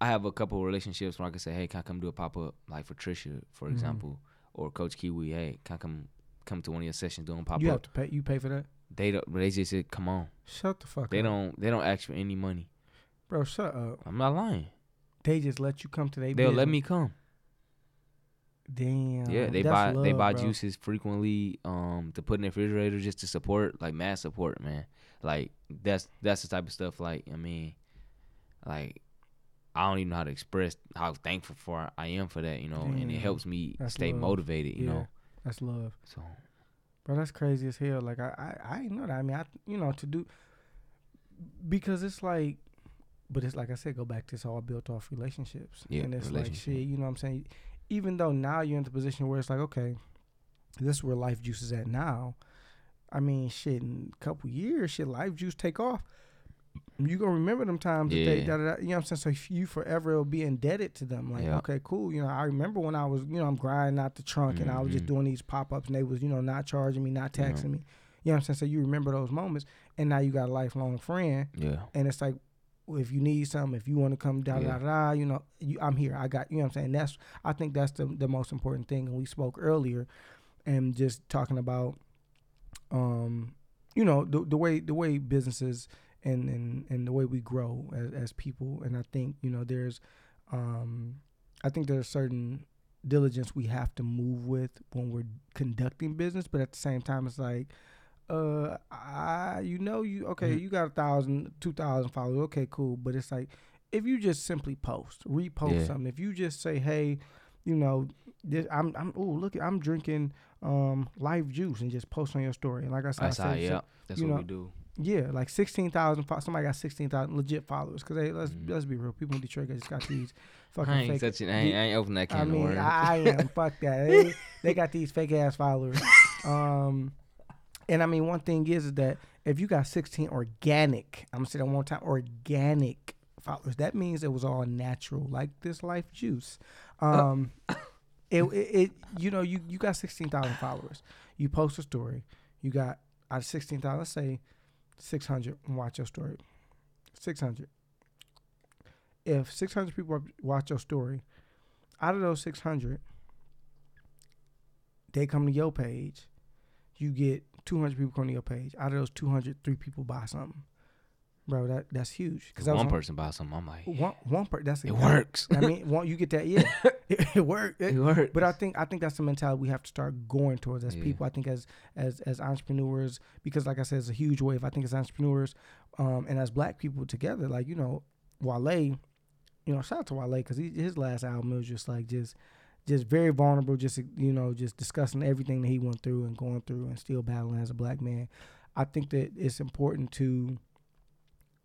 I have a couple of relationships where I can say, hey, can I come do a pop up? Like for Trisha, for example, or Coach Kiwi, hey, can I come to one of your sessions doing pop up? You have to pay. You pay for that? They don't. But they just said, come on. Shut the fuck up. They don't ask for any money. Bro, shut up. I'm not lying. They just let you come to their business. They'll let me come. Damn. Yeah, they buy juices frequently to put in the refrigerator just to support, like, mass support, man. Like, that's the type of stuff, like, I mean, like, I don't even know how to express how thankful I am for that, you know. Damn. And it helps me stay motivated, you know. That's love. So, bro, that's crazy as hell. Like, I ain't know that. I mean, because it's like, but it's like I said, go back to, it's all built off relationships. Yeah, and it's like shit, you know what I'm saying? Even though now you're in the position where it's like, okay, this is where Life Juice is at now. I mean, shit, in a couple years, shit, Life Juice take off. You gonna remember them times that they, you know what I'm saying? So you forever will be indebted to them. Like, okay, cool. You know, I remember when I was, you know, I'm grinding out the trunk and I was just doing these pop-ups and they was, you know, not charging me, not taxing me. You know what I'm saying? So you remember those moments and now you got a lifelong friend. Yeah. And it's like, if you need something, if you want to come you know, I'm here. I got, you know what I'm saying? I think that's the most important thing. And we spoke earlier and just talking about, you know, the way businesses and the way we grow as people. And I think, you know, there's certain diligence we have to move with when we're conducting business. But at the same time, it's like, you got 1,000, 2,000 followers. Okay, cool. But it's like, if you just simply repost something, if you just say, hey, you know, this, I'm drinking Life Juice and just post on your story. And like I said, that's what we do. Yeah, like 16,000. Somebody got 16,000 legit followers. Cause hey, let's be real. People in Detroit just got these fucking. I ain't open that can of worms. I am. Fuck that. They got these fake ass followers. And I mean, one thing is that if you got 16 organic, I'm gonna say that one time, organic followers, that means it was all natural, like this Life Juice. It you know, you got 16,000 followers. You post a story, you got out of 16,000, let's say 600 watch your story. 600. If 600 people watch your story, out of those 600, they come to your page. You get 200 people come to your page. Out of those 200, 3 people buy something. Bro, that's huge. Because one person buys something, I'm like, one person. That's it. It works. I mean, you get that? Yeah, it works. It works. But I think that's the mentality we have to start going towards as people. I think as entrepreneurs, because like I said, it's a huge wave. I think as entrepreneurs, and as Black people together, like, you know, Wale, you know, shout out to Wale, because his last album was just very vulnerable, just discussing everything that he went through and going through and still battling as a Black man. I think that it's important to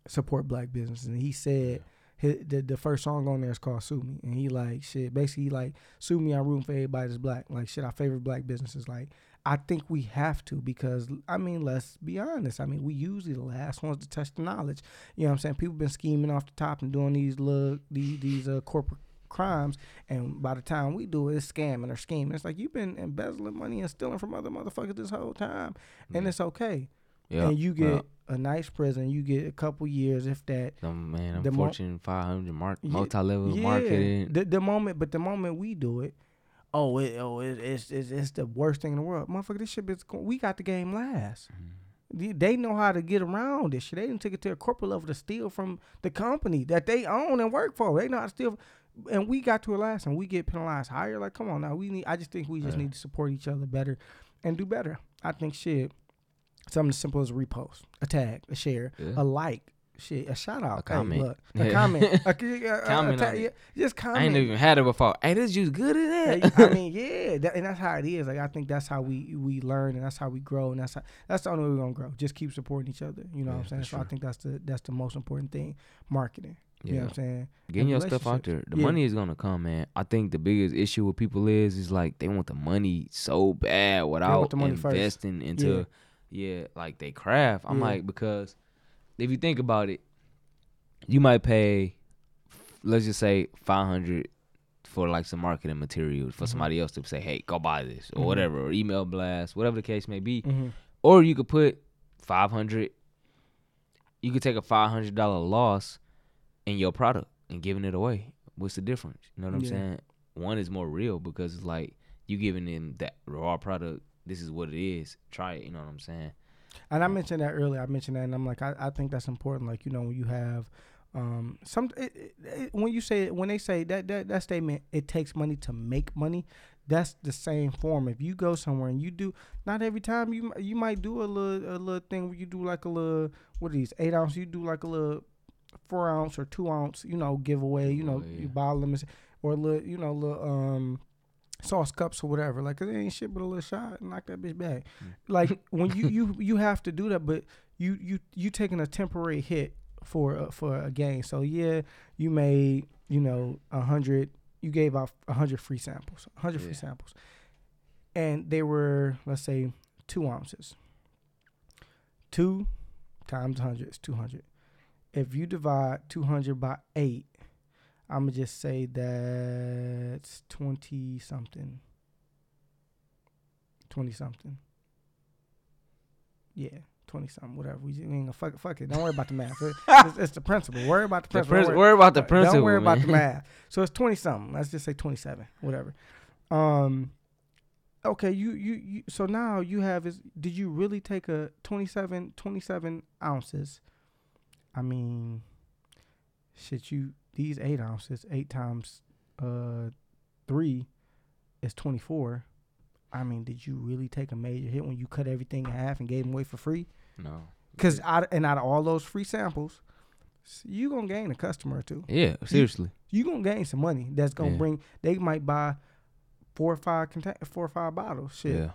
support Black businesses, and he said the first song on there is called "Sue Me," and he like shit. Basically, like, sue me. I'm rooting for everybody that's Black. Like shit, I favor Black businesses. Like, I think we have to, because I mean, let's be honest. I mean, we usually the last ones to touch the knowledge. You know what I'm saying? People been scheming off the top and doing these corporate crimes, and by the time we do it, it's scamming or scheming. It's like you've been embezzling money and stealing from other motherfuckers this whole time, and it's okay. Yep. And you get. Yep. A nice prison, you get a couple years, if that. The Fortune 500 multi-level marketing. The moment we do it, it's the worst thing in the world, motherfucker. This shit is. We got the game last. Mm. They know how to get around this shit. They didn't take it to a corporate level to steal from the company that they own and work for. They know how to steal, and we got to it last, and we get penalized higher. Like, come on now, I just think we need to support each other better, and do better. I think shit. Something as simple as a repost, a tag, a share, a like, shit, a shout out, a comment, hey, look, a comment, comment a just comment. I ain't even had it before. Hey, this juice good as that. I mean, yeah, and that's how it is. Like, I think that's how we learn, and that's how we grow, and that's the only way we're gonna grow. Just keep supporting each other. You know what I'm saying? So I think that's the most important thing. Marketing. You know what I'm saying? Getting your stuff out there. The money is going to come, man. I think the biggest issue with people is like they want the money so bad without investing into like they craft. I'm like, because if you think about it, you might pay, let's just say, $500 for like some marketing materials for somebody else to say, hey, go buy this or whatever, or email blast, whatever the case may be. Or you could put $500. You could take a $500 loss in your product and giving it away. What's the difference? You know what I'm saying? One is more real because it's like you giving them that raw product. This is what it is. Try it. You know what I'm saying? And I mentioned that earlier. And I'm like, I think that's important. Like, you know, when you have when they say that statement, it takes money to make money. That's the same form. If you go somewhere and you do, not every time you might do a little thing where you do like a little, what are these, 8 ounce? You do like a little 4 ounce or 2 ounce, you know, giveaway. You know, you bottle them or a little, you know, sauce cups or whatever, like it ain't shit but a little shot and knock that bitch back. Like when you have to do that, but you taking a temporary hit for a gain. So yeah, you made, you know, 100. You gave out 100 free samples, and they were, let's say, 2 ounces. 2 times 100 is 200. If you divide 200 by 8. I'm going to just say that's 20-something. 20-something. Yeah, 20-something, whatever. We just ain't gonna fuck it. Don't worry about the math. It's the principle. Worry about the principle. Don't worry about the math. So it's 20-something. Let's just say 27, whatever. Okay, you. So now you have is, did you really take a 27 ounces? I mean, shit, you... These 8 ounces, 8 times 3 is 24. I mean, did you really take a major hit when you cut everything in half and gave them away for free? No. Because out of all those free samples, you going to gain a customer or two. Yeah, seriously. You going to gain some money that's going to bring, they might buy 4 or 5 bottles. Shit. Yeah.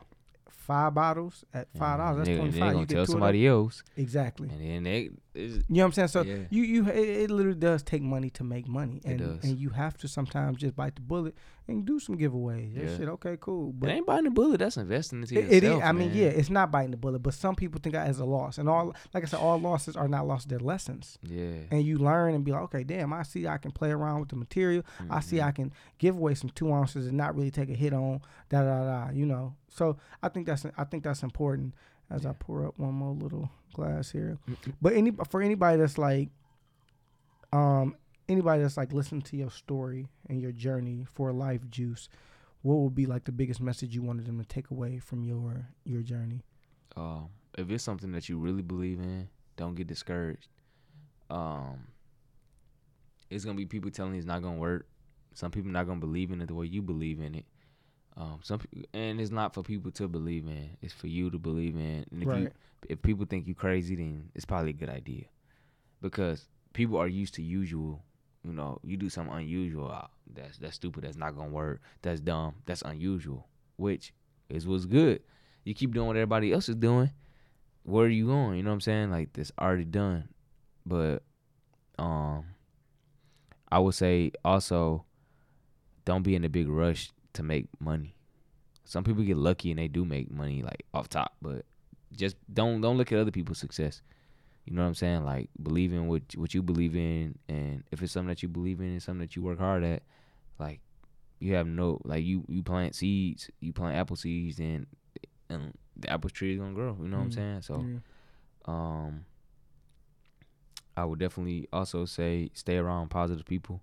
5 bottles at $5. That's $25. They're gonna tell somebody else. Exactly. And then you know what I'm saying? So it literally does take money to make money. And, it does. And you have to sometimes just bite the bullet and do some giveaways. That shit, okay, cool. But it ain't biting the bullet. That's investing into yourself. It is. I mean, it's not biting the bullet. But some people think that as a loss. And all, like I said, all losses are not losses. They're lessons. Yeah. And you learn and be like, okay, damn, I see I can play around with the material. Mm-hmm. I see I can give away some 2 ounces and not really take a hit on da-da-da, you know. So I think that's important as I pour up one more little glass here. But for anybody that's like anybody that's like listening to your story and your journey for Life Juice, what would be like the biggest message you wanted them to take away from your journey? If it's something that you really believe in, don't get discouraged. It's going to be people telling you it's not going to work. Some people not going to believe in it the way you believe in it. And it's not for people to believe in. It's for you to believe in. And if people think you crazy, then it's probably a good idea. Because people are used to usual. You know, you do something unusual. That's stupid. That's not going to work. That's dumb. That's unusual, which is what's good. You keep doing what everybody else is doing. Where are you going? You know what I'm saying? Like, that's already done. But I would say also don't be in a big rush to make money. Some people get lucky and they do make money like off top, but just don't look at other people's success. You know what I'm saying? Like, believe in what you believe in, and if it's something that you believe in and something that you work hard at, like you have no like you plant seeds, you plant apple seeds, and the apple tree is gonna grow. You know what I'm saying? So, I would definitely also say stay around positive people,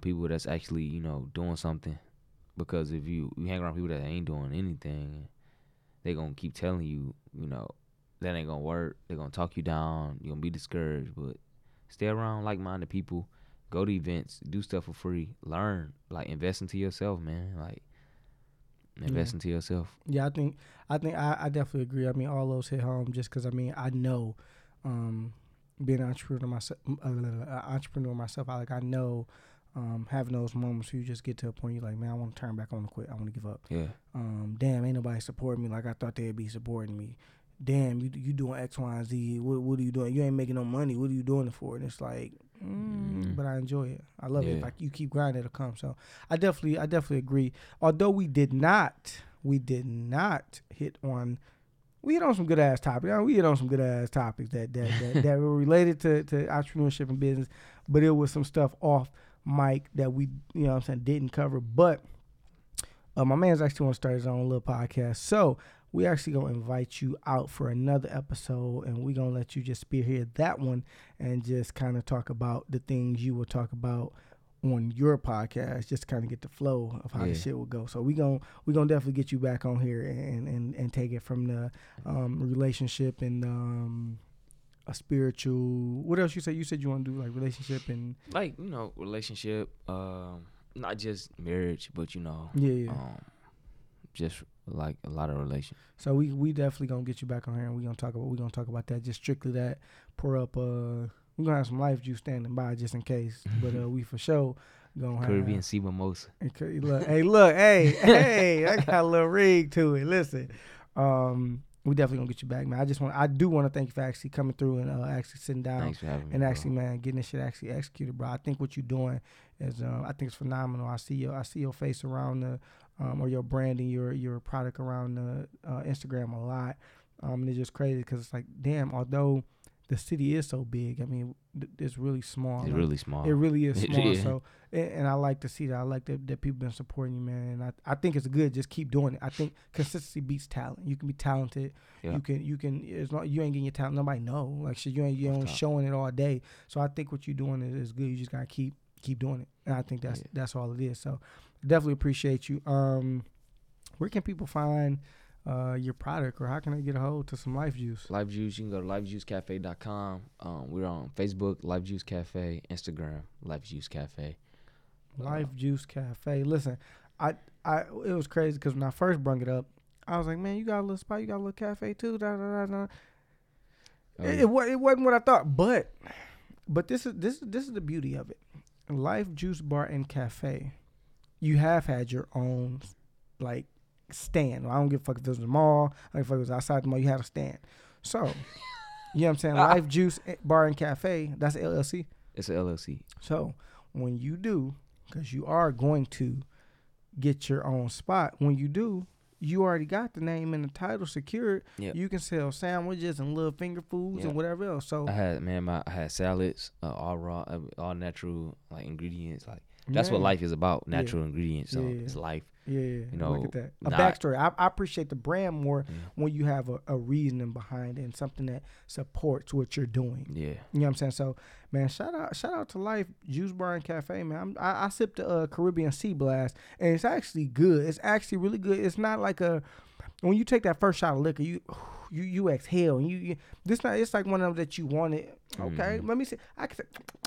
people that's actually, you know, doing something. Because if you hang around people that ain't doing anything, they gonna keep telling you, you know, that ain't gonna work. They're gonna talk you down. You're gonna be discouraged. But stay around like-minded people. Go to events. Do stuff for free. Learn. Like, invest into yourself, man. Like, invest into yourself. Yeah, I definitely agree. I mean, all those hit home just because, I mean, I know being an entrepreneur myself, I know having those moments where you just get to a point you're like, man, I want to turn back, I want to quit, I want to give up. Yeah. Damn, ain't nobody supporting me like I thought they'd be supporting me. Damn, you doing X, Y, and Z. What are you doing? You ain't making no money. What are you doing it for? And it's like, but I enjoy it. I love it. If you keep grinding, it'll come. So I definitely agree. Although we did not hit on. We hit on some good-ass topics. We hit on some good-ass topics that were related to entrepreneurship and business, but it was some stuff off mic that we, you know what I'm saying, didn't cover. But my man's actually want to start his own little podcast. So we actually going to invite you out for another episode, and we're going to let you just spearhead that one and just kind of talk about the things you will talk about on your podcast, just to kind of get the flow of how the shit will go. So we gonna definitely get you back on here and take it from the relationship and a spiritual. What else you say? You said you want to do like relationship and like, you know, relationship, not just marriage, but you know, just like a lot of relations. So we definitely gonna get you back on here, and we gonna talk about that, just strictly that. Pour up We're going to have some Life Juice standing by just in case. But we for sure going to have Caribbean Sea Mimosa. Hey, I got a little rig to it. Listen, we definitely going to get you back, man. I do want to thank you for actually coming through and actually sitting down. Thanks for having me, man, getting this shit actually executed, bro. I think what you're doing is, I think it's phenomenal. I see your face around the, or your brand and your product around the Instagram a lot. And it's just crazy because it's like, damn, although the city is so big. I mean, it's really small. It really is small. Yeah. So, and I like to see that. I like that people been supporting you, man. And I think it's good. Just keep doing it. I think consistency beats talent. You can be talented. Yeah. You can. It's not, you ain't getting your talent. Nobody know. Like shit, you ain't showing it all day. So I think what you're doing is good. You just gotta keep doing it. And I think that's all it is. So definitely appreciate you. Where can people find your product, or how can I get a hold to some Life Juice? Life Juice, you can go to lifejuicecafe.com. We're on Facebook, Life Juice Cafe, Instagram, Life Juice Cafe. Life Juice Cafe. Listen, it was crazy because when I first brung it up, I was like, man, you got a little spot, you got a little cafe too. It wasn't what I thought, but this is the beauty of it. Life Juice Bar and Cafe. You have had your own like stand. I don't give a fuck if it was in the mall. I don't give a fuck if it was outside the mall. You had a stand. So, you know what I'm saying? Life Juice Bar and Cafe, that's an LLC. It's an LLC. So, when you do, because you are going to get your own spot, when you do, you already got the name and the title secured. Yep. You can sell sandwiches and little finger foods and whatever else. So I had salads, all raw, all natural like ingredients, like That's what life is about, natural ingredients. So it's life. You know, look at that. A backstory. I appreciate the brand more when you have a reasoning behind it and something that supports what you're doing. Yeah. You know what I'm saying? So, man, shout out to Life Juice Bar and Cafe, man. I sipped the Caribbean Sea Blast, and it's actually good. It's actually really good. It's not like a, when you take that first shot of liquor, you exhale, and you this not, it's like one of them that you wanted. Okay, let me see.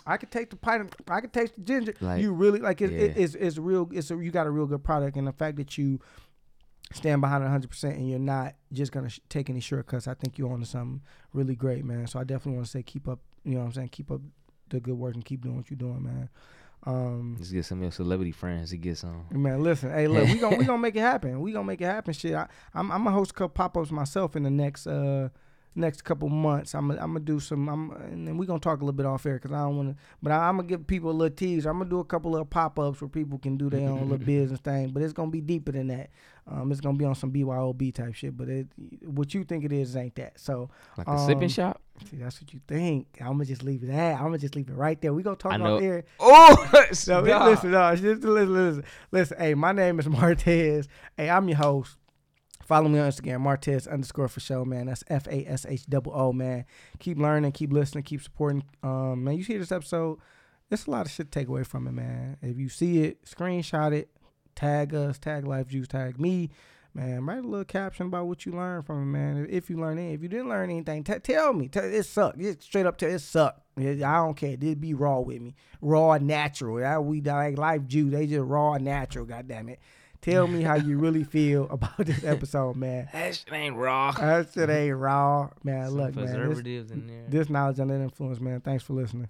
I could take the pint. I could taste the ginger. Like, you really like it. It's real. You got a real good product, and the fact that you stand behind it 100% and you're not just gonna take any shortcuts. I think you're onto something really great, man. So I definitely want to say keep up. You know what I'm saying? Keep up the good work and keep doing what you're doing, man. Let's get some of your celebrity friends to get some. Man, listen, hey, look, we gonna make it happen. We gonna make it happen. Shit, I'm gonna host a couple pop-ups myself in the next couple months. I'm gonna do some. And then we gonna talk a little bit off air because I don't want to. But I'm gonna give people a little teaser. I'm gonna do a couple of pop-ups where people can do their own little business thing. But it's gonna be deeper than that. It's gonna be on some BYOB type shit. But what you think it is ain't that. So like a sipping shop. See, that's what you think. I'm gonna just leave it right there. We gonna talk about there. Oh, so listen. Hey, my name is Martez. Hey, I'm your host. Follow me on Instagram, Martez_for show, man. That's FASHOO, man. Keep learning, keep listening, keep supporting. Man, you see this episode? There's a lot of shit to take away from it, man. If you see it, screenshot it, tag us, tag Life Juice, tag me. Man, write a little caption about what you learned from it, man. If you learned anything, if you didn't learn anything, tell me. It sucked. Just straight up tell it sucked. I don't care. Just be raw with me. Raw, natural. We like Life Juice. They just raw, natural, goddammit. Tell me how you really feel about this episode, man. That shit ain't raw. That shit ain't raw. Man, some look, man. Preservatives in there. This Knowledge Under the Influence, man. Thanks for listening.